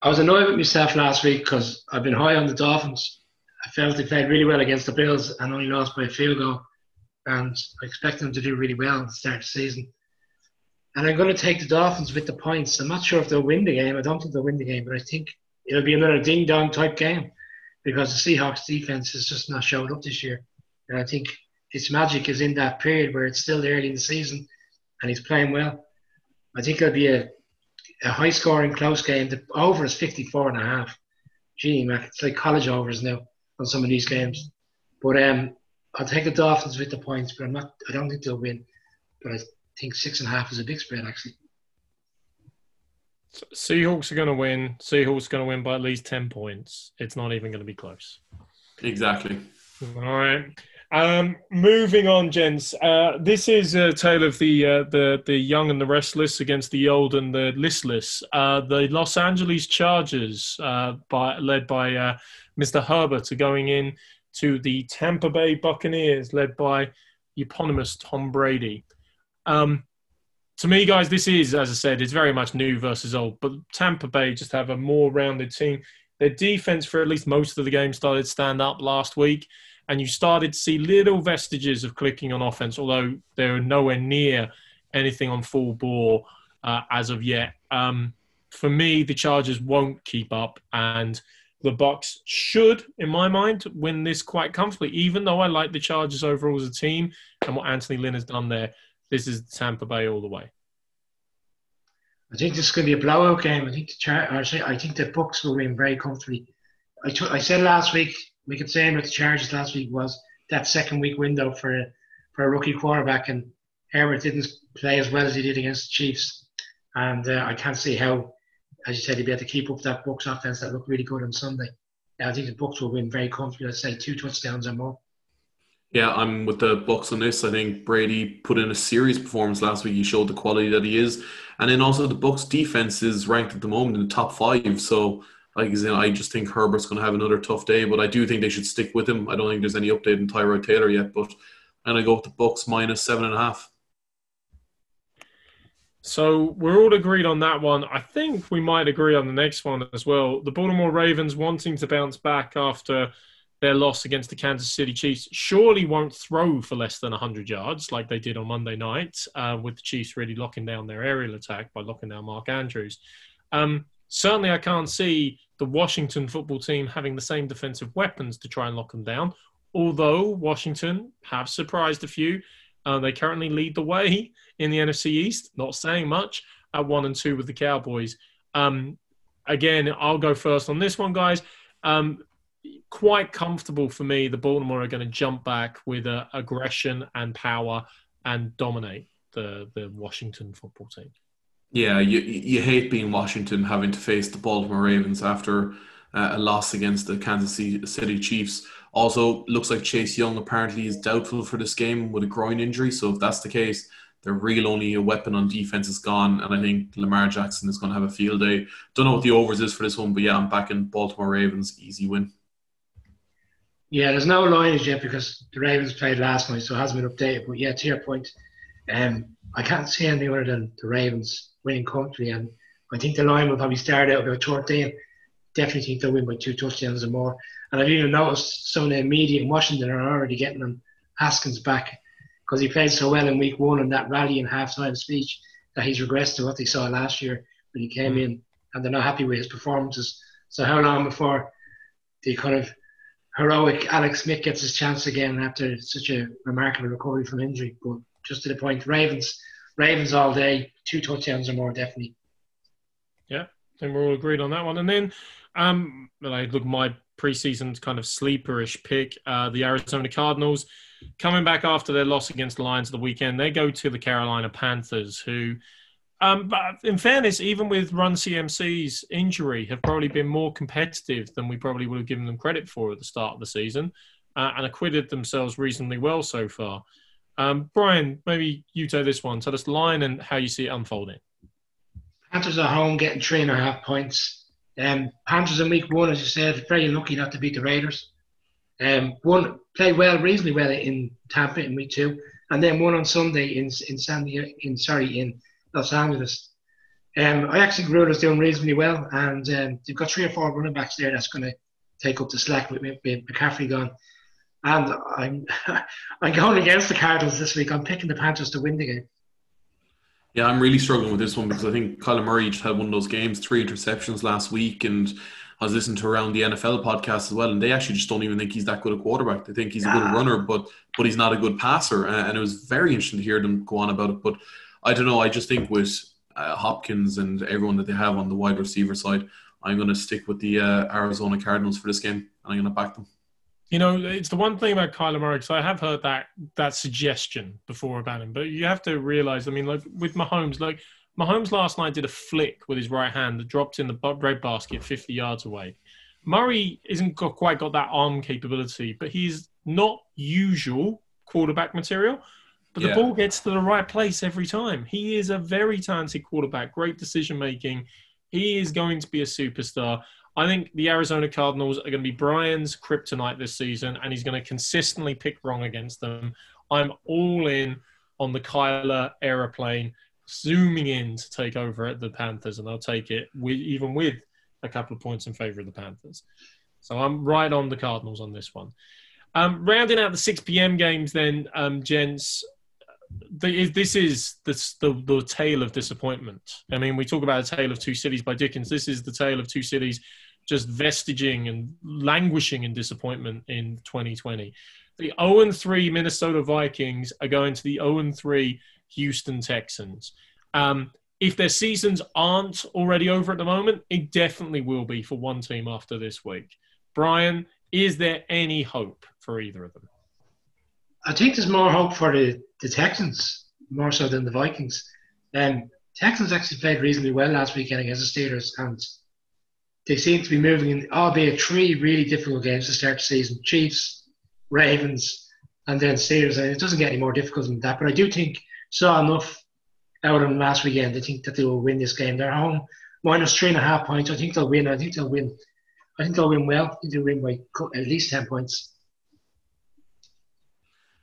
I was annoyed with myself last week because I've been high on the Dolphins. I felt they played really well against the Bills and only lost by a field goal. And I expect them to do really well at the start of the season. And I'm going to take the Dolphins with the points. I'm not sure if they'll win the game. I don't think they'll win the game, but I think it'll be another ding-dong type game because the Seahawks defense has just not showed up this year. And I think its magic is in that period where it's still early in the season and he's playing well. I think it'll be a high-scoring, close game. The over is 54.5. Gee, Mac, it's like college overs now on some of these games. But I'll take the Dolphins with the points, but I don't think they'll win. But I think 6.5 is a big spread, actually. Seahawks are going to win. Seahawks are going to win by at least 10 points. It's not even going to be close. Exactly. All right. Moving on, gents. This is a tale of the young and the restless against the old and the listless. The Los Angeles Chargers, led by Mr. Herbert, are going in to the Tampa Bay Buccaneers, led by the eponymous Tom Brady. To me, guys, this is, as I said, it's very much new versus old. But Tampa Bay just have a more rounded team. Their defense, for at least most of the game, started to stand up last week. And you started to see little vestiges of clicking on offense, although they're nowhere near anything on full bore as of yet. For me, the Chargers won't keep up, and the Bucks should, in my mind, win this quite comfortably. Even though I like the Chargers overall as a team and what Anthony Lynn has done there, this is Tampa Bay all the way. I think this is going to be a blowout game. I think the Bucks will win very comfortably. I said last week. We could say that the Chargers last week was that second-week window for a rookie quarterback, and Herbert didn't play as well as he did against the Chiefs. And I can't see how, as you said, he'd be able to keep up that Bucs offense that looked really good on Sunday. I think the Bucs will win very comfortably. I'd say 2 touchdowns or more. Yeah, I'm with the Bucs on this. I think Brady put in a serious performance last week. He showed the quality that he is. And then also the Bucs' defense is ranked at the moment in the top 5, so I just think Herbert's going to have another tough day, but I do think they should stick with him. I don't think there's any update on Tyrod Taylor yet, but I'm going to go with the Bucs minus 7.5. So we're all agreed on that one. I think we might agree on the next one as well. The Baltimore Ravens wanting to bounce back after their loss against the Kansas City Chiefs surely won't throw for less than 100 yards like they did on Monday night, with the Chiefs really locking down their aerial attack by locking down Mark Andrews. Certainly I can't see the Washington football team having the same defensive weapons to try and lock them down, although Washington have surprised a few. They currently lead the way in the NFC East, not saying much, at 1-2 with the Cowboys. Again, I'll go first on this one, guys. Quite comfortable for me. The Baltimore are going to jump back with aggression and power and dominate the Washington football team. Yeah, you hate being Washington, having to face the Baltimore Ravens after a loss against the Kansas City Chiefs. Also, looks like Chase Young apparently is doubtful for this game with a groin injury. So if that's the case, their real only weapon on defense is gone. And I think Lamar Jackson is going to have a field day. Don't know what the overs is for this one, but yeah, I'm backing Baltimore Ravens. Easy win. Yeah, there's no line yet because the Ravens played last night, so it hasn't been updated. But yeah, to your point, I can't see anything other than the Ravens winning comfortably, and I think the line will probably start out about 13. Definitely think they'll win by 2 touchdowns or more. And I've even noticed some of the media in Washington are already getting him Haskins back because he played so well in week one in that rally and halftime speech that he's regressed to what they saw last year when he came in, and they're not happy with his performances. So how long before the kind of heroic Alex Smith gets his chance again after such a remarkable recovery from injury? But just to the point, Ravens all day, 2 touchdowns or more, definitely. Yeah, I think we're all agreed on that one. And then, my preseason kind of sleeperish pick, the Arizona Cardinals, coming back after their loss against the Lions of the weekend, they go to the Carolina Panthers, who, but in fairness, even with Run CMC's injury, have probably been more competitive than we probably would have given them credit for at the start of the season, and acquitted themselves reasonably well so far. Brian, maybe you take this one. Tell us the line and how you see it unfolding. Panthers at home getting 3.5 points. Panthers in week one, as you said, very lucky not to beat the Raiders. One played reasonably well in Tampa in week two, and then one on Sunday in Los Angeles. I actually ruled us doing reasonably well, and they've got 3 or 4 running backs there that's going to take up the slack with McCaffrey gone. And I'm going against the Cardinals this week. I'm picking the Panthers to win the game. Yeah, I'm really struggling with this one because I think Kyler Murray just had one of those games, 3 interceptions last week, and I was listening to Around the NFL podcast as well, and they actually just don't even think he's that good a quarterback. They think he's a good runner, but he's not a good passer. And it was very interesting to hear them go on about it. But I don't know. I just think with Hopkins and everyone that they have on the wide receiver side, I'm going to stick with the Arizona Cardinals for this game, and I'm going to back them. You know, it's the one thing about Kyler Murray, because I have heard that suggestion before about him, but you have to realise, I mean, like with Mahomes, last night did a flick with his right hand that dropped in the bread basket 50 yards away. Murray isn't quite got that arm capability, but he's not usual quarterback material, but the ball gets to the right place every time. He is a very talented quarterback, great decision-making. He is going to be a superstar. I think the Arizona Cardinals are going to be Brian's kryptonite this season, and he's going to consistently pick wrong against them. I'm all in on the Kyler aeroplane zooming in to take over at the Panthers, and I'll take it even with a couple of points in favor of the Panthers. So I'm right on the Cardinals on this one. Rounding out the 6 p.m. games then, gents, This is the tale of disappointment. I mean, we talk about A Tale of Two Cities by Dickens. This is the tale of two cities just vestaging and languishing in disappointment in 2020. The 0-3 Minnesota Vikings are going to the 0-3 Houston Texans. If their seasons aren't already over at the moment, it definitely will be for one team after this week. Brian, is there any hope for either of them? I think there's more hope for the Texans, more so than the Vikings. Texans actually played reasonably well last weekend against the Steelers, and they seem to be moving in, albeit 3 really difficult games to start the season. Chiefs, Ravens, and then Steelers. And it doesn't get any more difficult than that, but I do think saw enough out of them last weekend. I think that they will win this game. They're home -3.5 points. I think they'll win. I think they'll win well. I think they'll win by at least 10 points.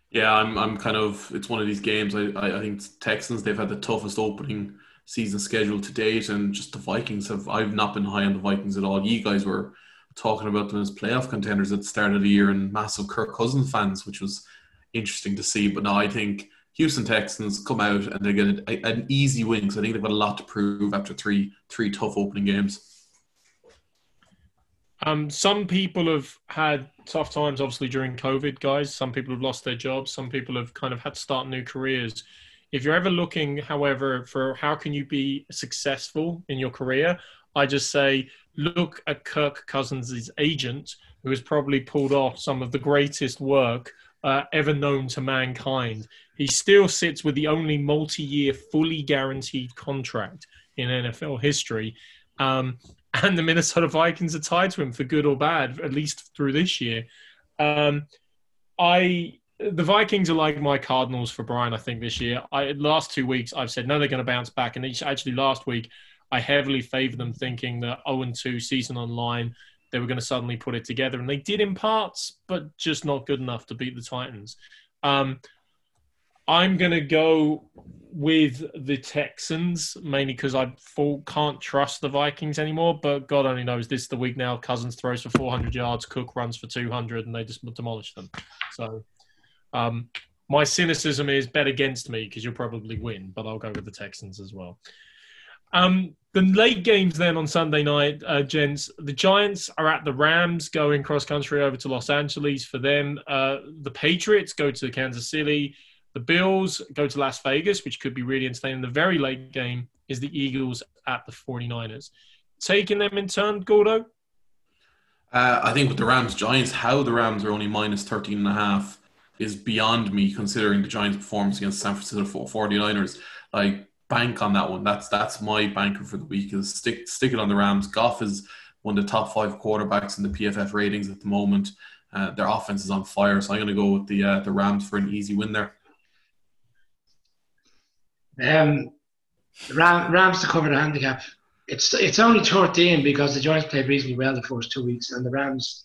Yeah, I'm kind of, it's one of these games. I think Texans, they've had the toughest opening season schedule to date, and just the Vikings have, I've not been high on the Vikings at all. You guys were talking about them as playoff contenders at the start of the year and massive Kirk Cousins fans, which was interesting to see. But no, I think Houston Texans come out and they get an easy win, because I think they've got a lot to prove after three tough opening games. Some people have had tough times, obviously, during COVID, guys. Some people have lost their jobs. Some people have kind of had to start new careers. If you're ever looking, however, for how can you be successful in your career, I just say look at Kirk Cousins' agent, who has probably pulled off some of the greatest work ever known to mankind. He still sits with the only multi-year fully guaranteed contract in NFL history. And the Minnesota Vikings are tied to him for good or bad, at least through this year. The Vikings are like my Cardinals for Brian, I think, this year. Last 2 weeks, I've said, no, they're going to bounce back. And actually last week, I heavily favoured them, thinking that 0-2 season on line, they were going to suddenly put it together. And they did in parts, but just not good enough to beat the Titans. I'm going to go with the Texans, mainly because I can't trust the Vikings anymore. But God only knows, this is the week now. Cousins throws for 400 yards, Cook runs for 200, and they just demolish them. So... my cynicism is bet against me, because you'll probably win, but I'll go with the Texans as well. The late games then on Sunday night, gents, the Giants are at the Rams, going cross-country over to Los Angeles for them. The Patriots go to Kansas City. The Bills go to Las Vegas, which could be really entertaining. The very late game is the Eagles at the 49ers. Taking them in turn, Gordo? I think with the Rams-Giants, how the Rams are only -13.5 is beyond me, considering the Giants' performance against San Francisco 49ers. Like, bank on that one. That's my banker for the week, is stick it on the Rams. Goff is one of the top 5 quarterbacks in the PFF ratings at the moment. Their offense is on fire, so I'm going to go with the Rams for an easy win there. Rams to cover the handicap. It's only 13 because the Giants played reasonably well the first 2 weeks, and the Rams'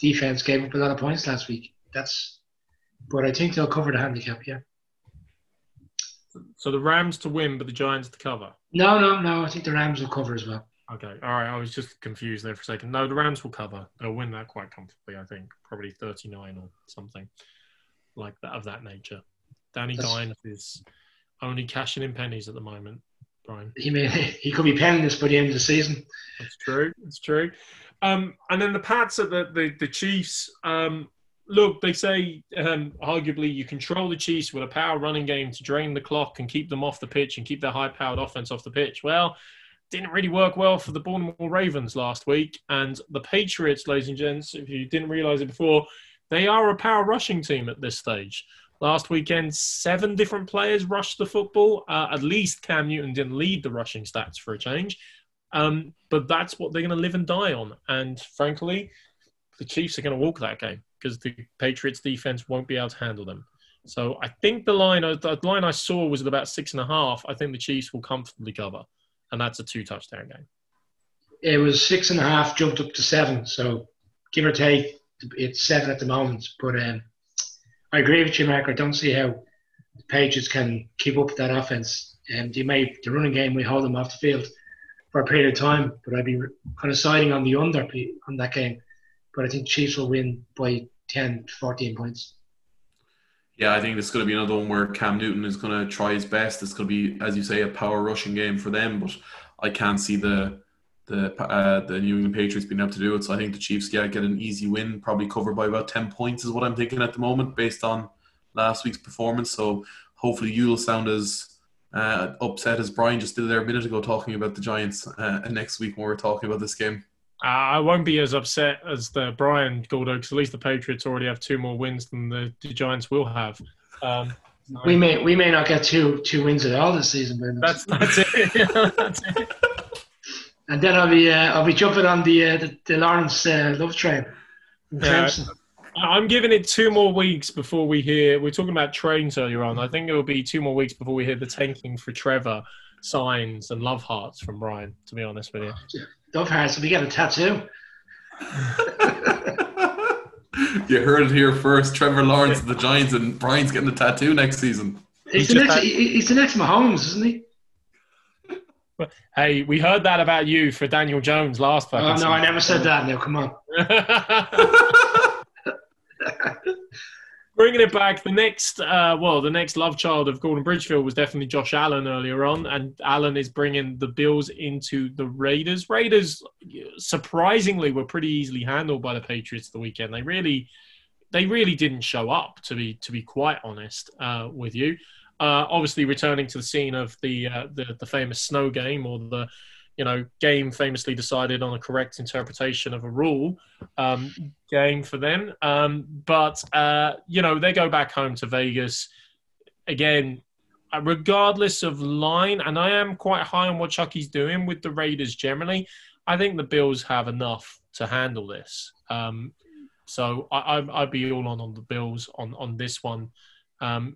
defense gave up a lot of points last week. But I think they'll cover the handicap, yeah. So the Rams to win, but the Giants to cover? No. I think the Rams will cover as well. Okay. All right. I was just confused there for a second. No, the Rams will cover. They'll win that quite comfortably, I think. Probably 39 or something like that, of that nature. Danny Dines is only cashing in pennies at the moment, Brian. He could be penniless by the end of the season. That's true. It's true. And then the Pats at the Chiefs. Look, they say, arguably, you control the Chiefs with a power running game to drain the clock and keep them off the pitch and keep their high-powered offense off the pitch. Well, didn't really work well for the Baltimore Ravens last week. And the Patriots, ladies and gents, if you didn't realize it before, they are a power rushing team at this stage. Last weekend, 7 different players rushed the football. At least Cam Newton didn't lead the rushing stats for a change. But that's what they're going to live and die on. And frankly, the Chiefs are going to walk that game, because the Patriots' defense won't be able to handle them. So I think the line I saw was at about 6.5. I think the Chiefs will comfortably cover, and that's a 2-touchdown game. It was 6.5, jumped up to 7. So give or take, it's 7 at the moment. But I agree with you, Mark. I don't see how the Patriots can keep up with that offense. The running game may hold them off the field for a period of time, but I'd be kind of siding on the under on that game. But I think Chiefs will win by 10 to 14 points. Yeah, I think it's going to be another one where Cam Newton is going to try his best. It's going to be, as you say, a power rushing game for them, but I can't see the New England Patriots being able to do it. So I think the Chiefs get an easy win, probably covered by about 10 points is what I'm thinking at the moment based on last week's performance. So hopefully you'll sound as upset as Brian just did there a minute ago talking about the Giants next week when we're talking about this game. I won't be as upset as Brian Gordo, because at least the Patriots already have 2 more wins than the Giants will have. We may not get two wins at all this season, but that's it. That's it. And then I'll be jumping on the Lawrence love train. I'm giving it 2 more weeks before we hear. We're talking about trains earlier on. I think it will be 2 more weeks before we hear the tanking for Trevor. signs and love hearts from Brian, to be honest with you. Love hearts. Did we get a tattoo? You heard it here first. Trevor Lawrence of the Giants, and Brian's getting a tattoo next season. He's the next Mahomes, isn't he? Hey, we heard that about you for Daniel Jones last time. Oh, no, I never said that. No, come on. Bringing it back, the next love child of Gordon Bridgefield was definitely Josh Allen earlier on, and Allen is bringing the Bills into the Raiders. Raiders, surprisingly, were pretty easily handled by the Patriots the weekend. They really didn't show up, to be quite honest with you. Obviously, returning to the scene of the famous snow game, or the game famously decided on a correct interpretation of a rule game for them. But they go back home to Vegas. Again, regardless of line, and I am quite high on what Chucky's doing with the Raiders generally, I think the Bills have enough to handle this. So I'd be all on the Bills on this one,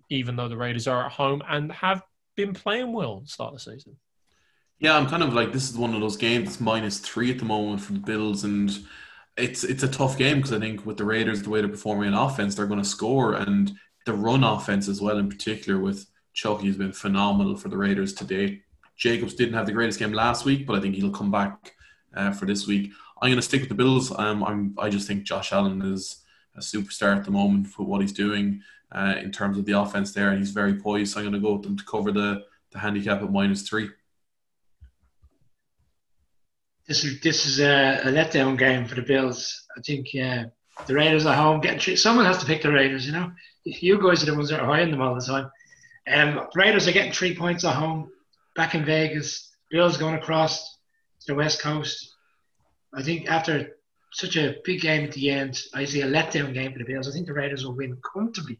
even though the Raiders are at home and have been playing well at the start of the season. Yeah, I'm kind of like, this is one of those games that's -3 at the moment for the Bills, and it's a tough game because I think with the Raiders, the way they're performing on offense, they're going to score, and the run offense as well in particular with Chucky has been phenomenal for the Raiders today. Jacobs didn't have the greatest game last week, but I think he'll come back for this week. I'm going to stick with the Bills. I just think Josh Allen is a superstar at the moment for what he's doing in terms of the offense there, and he's very poised, so I'm going to go with them to cover the handicap at -3. This is a letdown game for the Bills. I think the Raiders at home, someone has to pick the Raiders, you know. You guys are the ones that are high on them all the time. Raiders are getting 3 points at home, back in Vegas. Bills going across to the West Coast. I think after such a big game at the end, I see a letdown game for the Bills. I think the Raiders will win comfortably.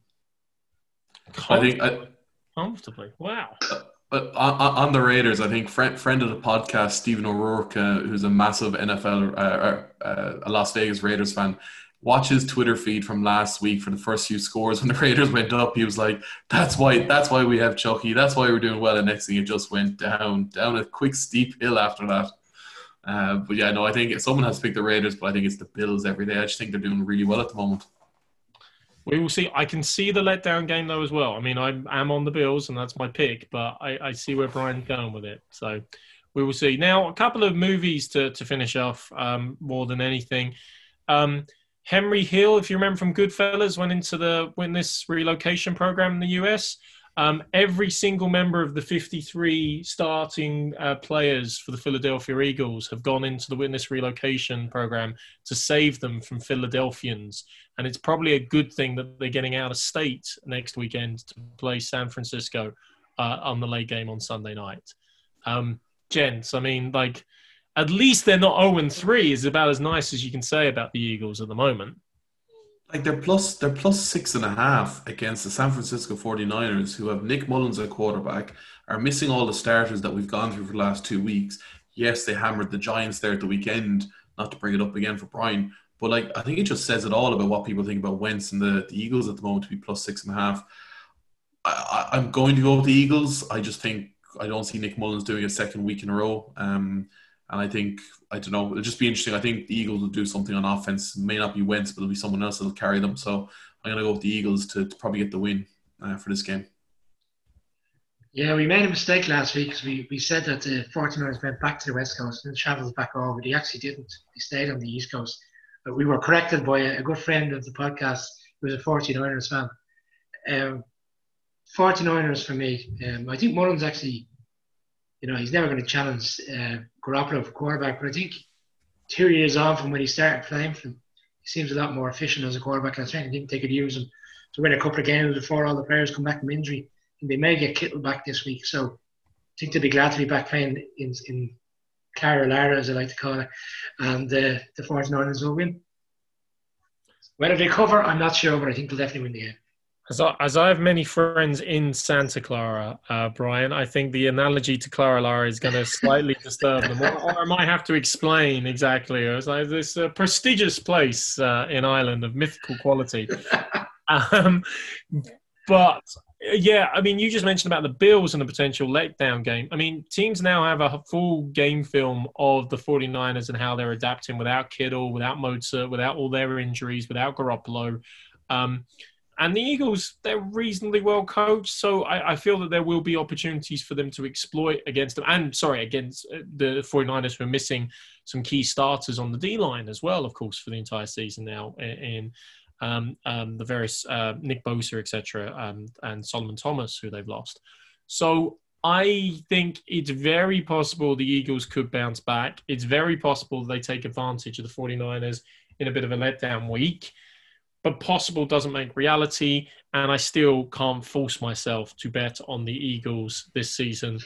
Comfortably? Wow. But on the Raiders, I think friend of the podcast, Stephen O'Rourke, who's a massive NFL, a Las Vegas Raiders fan, watches Twitter feed from last week for the first few scores when the Raiders went up. He was like, that's why we have Chucky. That's why we're doing well. And next thing, it just went down a quick, steep hill after that. I think someone has to pick the Raiders, but I think it's the Bills every day. I just think they're doing really well at the moment. We will see. I can see the letdown game, though, as well. I mean, I am on the Bills, and that's my pick, but I see where Brian's going with it. So we will see. Now, a couple of movies to finish off more than anything. Henry Hill, if you remember from Goodfellas, went this relocation program in the US. Every single member of the 53 starting players for the Philadelphia Eagles have gone into the witness relocation program to save them from Philadelphians. And it's probably a good thing that they're getting out of state next weekend to play San Francisco on the late game on Sunday night. Gents, I mean, like, at least they're not 0-3 is about as nice as you can say about the Eagles at the moment. Like they're plus 6.5 against the San Francisco 49ers, who have Nick Mullins at quarterback, are missing all the starters that we've gone through for the last 2 weeks. Yes, they hammered the Giants there at the weekend, not to bring it up again for Brian, but like I think it just says it all about what people think about Wentz and the Eagles at the moment to be plus 6.5. I'm going to go with the Eagles. I just think I don't see Nick Mullins doing a second week in a row. And I think, I don't know, it'll just be interesting. I think the Eagles will do something on offense. It may not be Wentz, but it'll be someone else that'll carry them. So I'm going to go with the Eagles to probably get the win for this game. Yeah, we made a mistake last week because we said that the 49ers went back to the West Coast and traveled back over. They actually didn't. They stayed on the East Coast. But we were corrected by a good friend of the podcast who was a 49ers fan. 49ers for me. I think Mullins actually... he's never going to challenge Garoppolo for quarterback, but I think 2 years on from when he started playing for them, he seems a lot more efficient as a quarterback, and I certainly think they could use him to win a couple of games before all the players come back from injury, and they may get Kittle back this week, so I think they'll be glad to be back playing in Clara Lara, as I like to call it, and the 49ers will win. Whether they cover, I'm not sure, but I think they'll definitely win the game. As I have many friends in Santa Clara, Brian, I think the analogy to Clara Lara is going to slightly disturb them. Or I might have to explain exactly. It's like this prestigious place in Ireland of mythical quality. But Yeah, I mean, you just mentioned about the Bills and the potential letdown game. I mean, teams now have a full game film of the 49ers and how they're adapting without Kittle, without Mozart, without all their injuries, without Garoppolo. And the Eagles, they're reasonably well coached, so I feel that there will be opportunities for them to exploit against them. And, sorry, against the 49ers, who are missing some key starters on the D-line as well, of course, for the entire season now in the various Nick Bosa, etc., and Solomon Thomas, who they've lost. So I think it's very possible the Eagles could bounce back. It's very possible they take advantage of the 49ers in a bit of a letdown week. But possible doesn't make reality, and I still can't force myself to bet on the Eagles this season,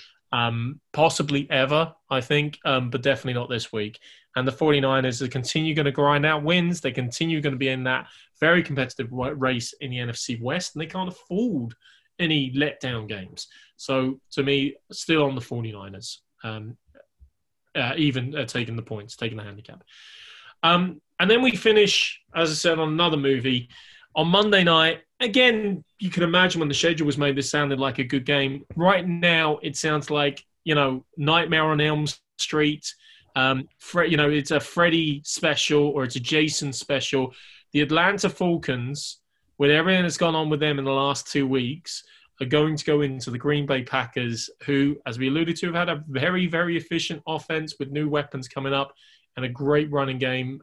possibly ever, I think, but definitely not this week. And the 49ers are continue going to grind out wins. They continue going to be in that very competitive race in the NFC West, and they can't afford any letdown games. So, to me, still on the 49ers, even taking the points, taking the handicap. And then we finish, as I said, on another movie. On Monday night, again, you can imagine when the schedule was made, this sounded like a good game. Right now, it sounds like, you know, Nightmare on Elm Street. You know, it's a Freddy special or it's a Jason special. The Atlanta Falcons, with everything that's gone on with them in the last 2 weeks, are going to go into the Green Bay Packers, who, as we alluded to, have had a very, very efficient offense with new weapons coming up. And a great running game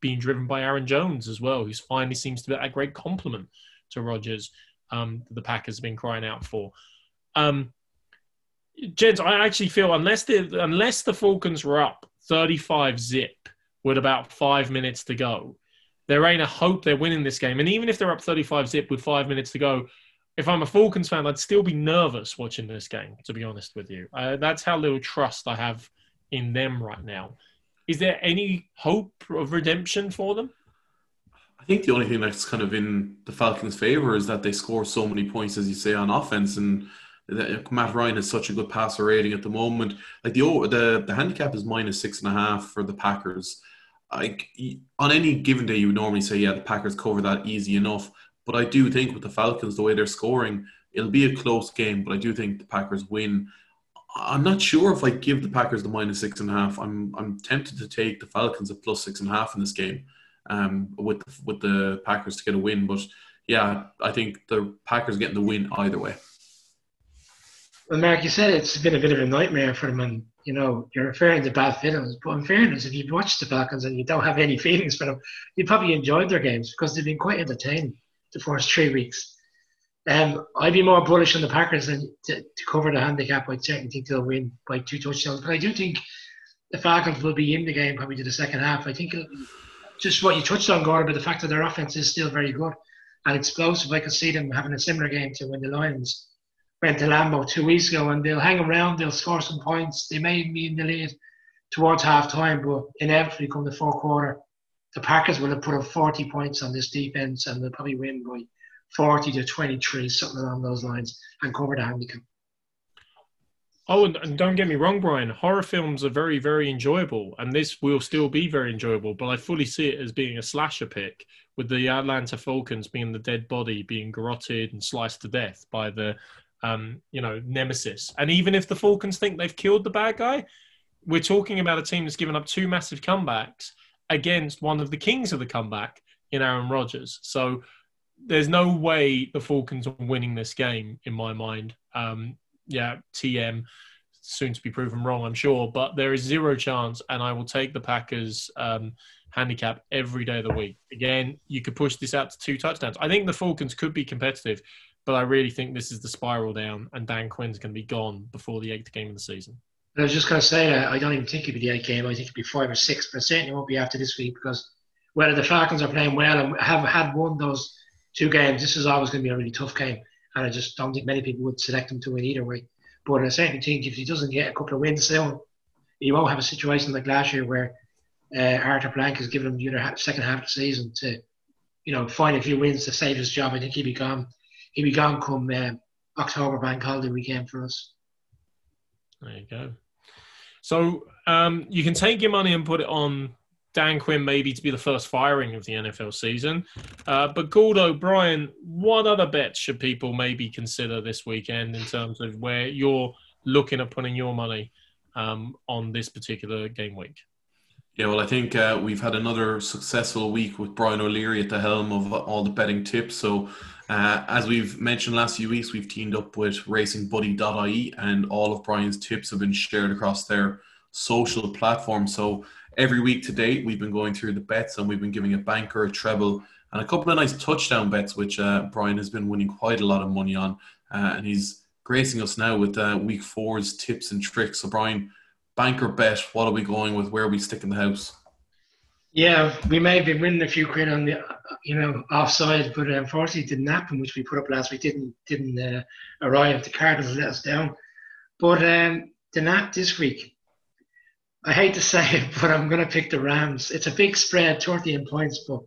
being driven by Aaron Jones as well, who finally seems to be a great compliment to Rodgers that the Packers have been crying out for. Gents, I actually feel unless the Falcons were up 35-0 with about 5 minutes to go, there ain't a hope they're winning this game. And even if they're up 35-0 with 5 minutes to go, if I'm a Falcons fan, I'd still be nervous watching this game, to be honest with you. That's how little trust I have in them right now. Is there any hope of redemption for them? I think the only thing that's kind of in the Falcons' favour is that they score so many points, as you say, on offence. And Matt Ryan has such a good passer rating at the moment. Like the handicap is -6.5 for the Packers. Like on any given day, you would normally say, yeah, the Packers cover that easy enough. But I do think with the Falcons, the way they're scoring, it'll be a close game. But I do think the Packers win. I'm not sure if I give the Packers the -6.5. I'm tempted to take the Falcons at +6.5 in this game, with the Packers to get a win. But yeah, I think the Packers getting the win either way. Well, Mark, you said it's been a bit of a nightmare for them, and you know you're referring to bad feelings. But in fairness, if you've watched the Falcons and you don't have any feelings for them, you probably enjoyed their games because they've been quite entertaining the first 3 weeks. I'd be more bullish on the Packers than to cover the handicap. I certainly think they'll win by 2 touchdowns. But I do think the Falcons will be in the game probably to the second half. I think just what you touched on, Gordon, but the fact that their offense is still very good and explosive. I could see them having a similar game to when the Lions went to Lambeau 2 weeks ago, and they'll hang around, they'll score some points. They may be in the lead towards half-time, but inevitably come the fourth quarter, the Packers will have put up 40 points on this defense and they'll probably win by 40-23, something along those lines, and cover the handicap. Oh, and don't get me wrong, Brian. Horror films are very, very enjoyable, and this will still be very enjoyable, but I fully see it as being a slasher pick, with the Atlanta Falcons being the dead body, being garroted and sliced to death by the, nemesis. And even if the Falcons think they've killed the bad guy, we're talking about a team that's given up 2 massive comebacks against one of the kings of the comeback in Aaron Rodgers. So there's no way the Falcons are winning this game, in my mind. TM, soon to be proven wrong, I'm sure. But there is zero chance, and I will take the Packers handicap every day of the week. Again, you could push this out to 2 touchdowns. I think the Falcons could be competitive, but I really think this is the spiral down, and Dan Quinn's going to be gone before the 8th game of the season. I was just going to say, I don't even think it'll be the 8th game. I think it'll be 5 or 6, but certainly won't be after this week, because whether the Falcons are playing well and have had won those 2 games, this is always going to be a really tough game, and I just don't think many people would select him to win either way. But I certainly think if he doesn't get a couple of wins still, he won't have a situation like last year where Arthur Blank has given him the other second half of the season to, find a few wins to save his job. I think he'll be gone. He'll be gone come October Bank Holiday weekend for us. There you go. So you can take your money and put it on Dan Quinn maybe to be the first firing of the NFL season. But Gould, O'Brien, what other bets should people maybe consider this weekend in terms of where you're looking at putting your money on this particular game week? Yeah, well, I think we've had another successful week with Brian O'Leary at the helm of all the betting tips. So as we've mentioned last few weeks, we've teamed up with RacingBuddy.ie, and all of Brian's tips have been shared across their social platform. So every week to date, we've been going through the bets, and we've been giving a banker, a treble, and a couple of nice touchdown bets, which Brian has been winning quite a lot of money on. And he's gracing us now with week four's tips and tricks. So Brian, banker bet, what are we going with? Where are we sticking the house? Yeah, we may have been winning a few quid on the, offside, but unfortunately it didn't happen, which we put up last week. Didn't arrive. The Cardinals let us down. But the nap this week, I hate to say it, but I'm going to pick the Rams. It's a big spread, 13 points, but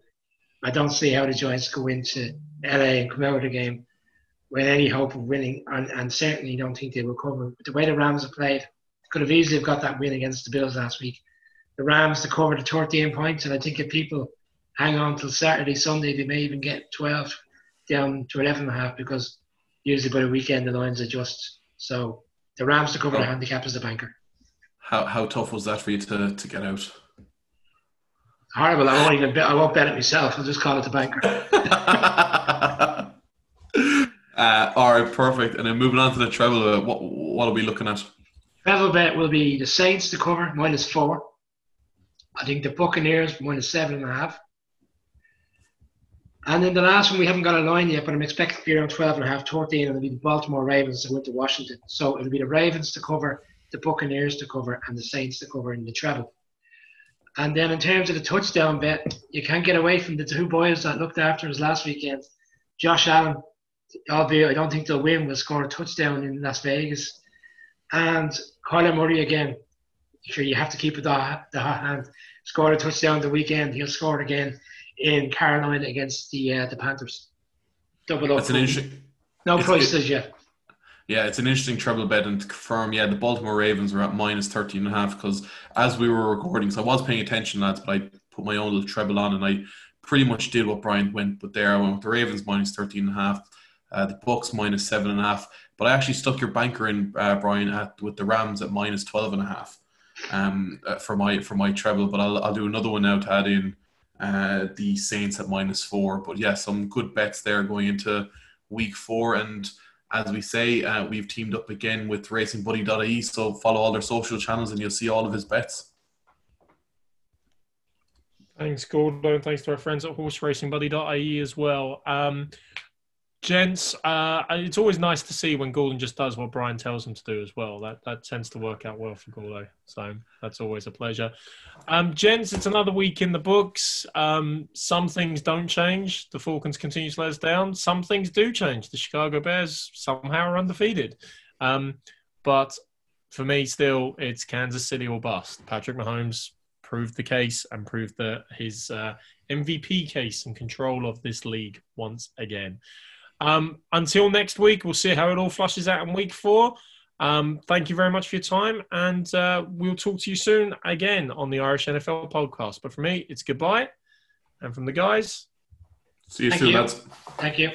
I don't see how the Giants go into LA and come out of the game with any hope of winning, and certainly don't think they will cover. But the way the Rams have played, could have easily have got that win against the Bills last week. The Rams to cover the 13 points, and I think if people hang on till Saturday, Sunday, they may even get 12 down to 11.5, because usually by the weekend the lines adjust. So the Rams to cover the handicap is the banker. How tough was that for you to get out? Horrible. I won't bet it myself. I'll just call it the banker. All right, perfect. And then moving on to the treble, what are we looking at? Treble bet will be the Saints to cover, -4. I think the Buccaneers, -7.5. And then the last one, we haven't got a line yet, but I'm expecting to be around 12.5, 13, and it'll be the Baltimore Ravens to went to Washington. So it'll be the Ravens to cover, the Buccaneers to cover, and the Saints to cover in the treble. And then in terms of the touchdown bet, you can't get away from the two boys that looked after us last weekend. Josh Allen, albeit I don't think they'll win, will score a touchdown in Las Vegas. And Kyler Murray again, sure you have to keep the hot hand, scored a touchdown the weekend. He'll score it again in Carolina against the Panthers. Double up. That's an interesting. No prices yet. Yeah, it's an interesting treble bet, and to confirm, the Baltimore Ravens were at -13.5, because as we were recording, so I was paying attention, lads, but I put my own little treble on, and I pretty much did what Brian went, but there I went with the Ravens -13.5, the Bucks -7.5, but I actually stuck your banker in, Brian, with the Rams at -12.5 for my treble, but I'll do another one now to add in the Saints at -4, but yeah, some good bets there going into week four, and as we say, we've teamed up again with RacingBuddy.ie, so follow all their social channels and you'll see all of his bets. Thanks, Gordo, and thanks to our friends at HorseRacingBuddy.ie as well. Gents, it's always nice to see when Gordon just does what Brian tells him to do as well. That tends to work out well for Gordo, so that's always a pleasure. Gents, it's another week in the books. Some things don't change. The Falcons continue to let us down. Some things do change. The Chicago Bears somehow are undefeated. But for me, still, it's Kansas City or bust. Patrick Mahomes proved the case and proved that his MVP case and control of this league once again. Until next week, we'll see how it all flushes out in week four. Thank you very much for your time, and we'll talk to you soon again on the Irish NFL podcast. But for me, it's goodbye. And from the guys, see you soon, lads. Thank you.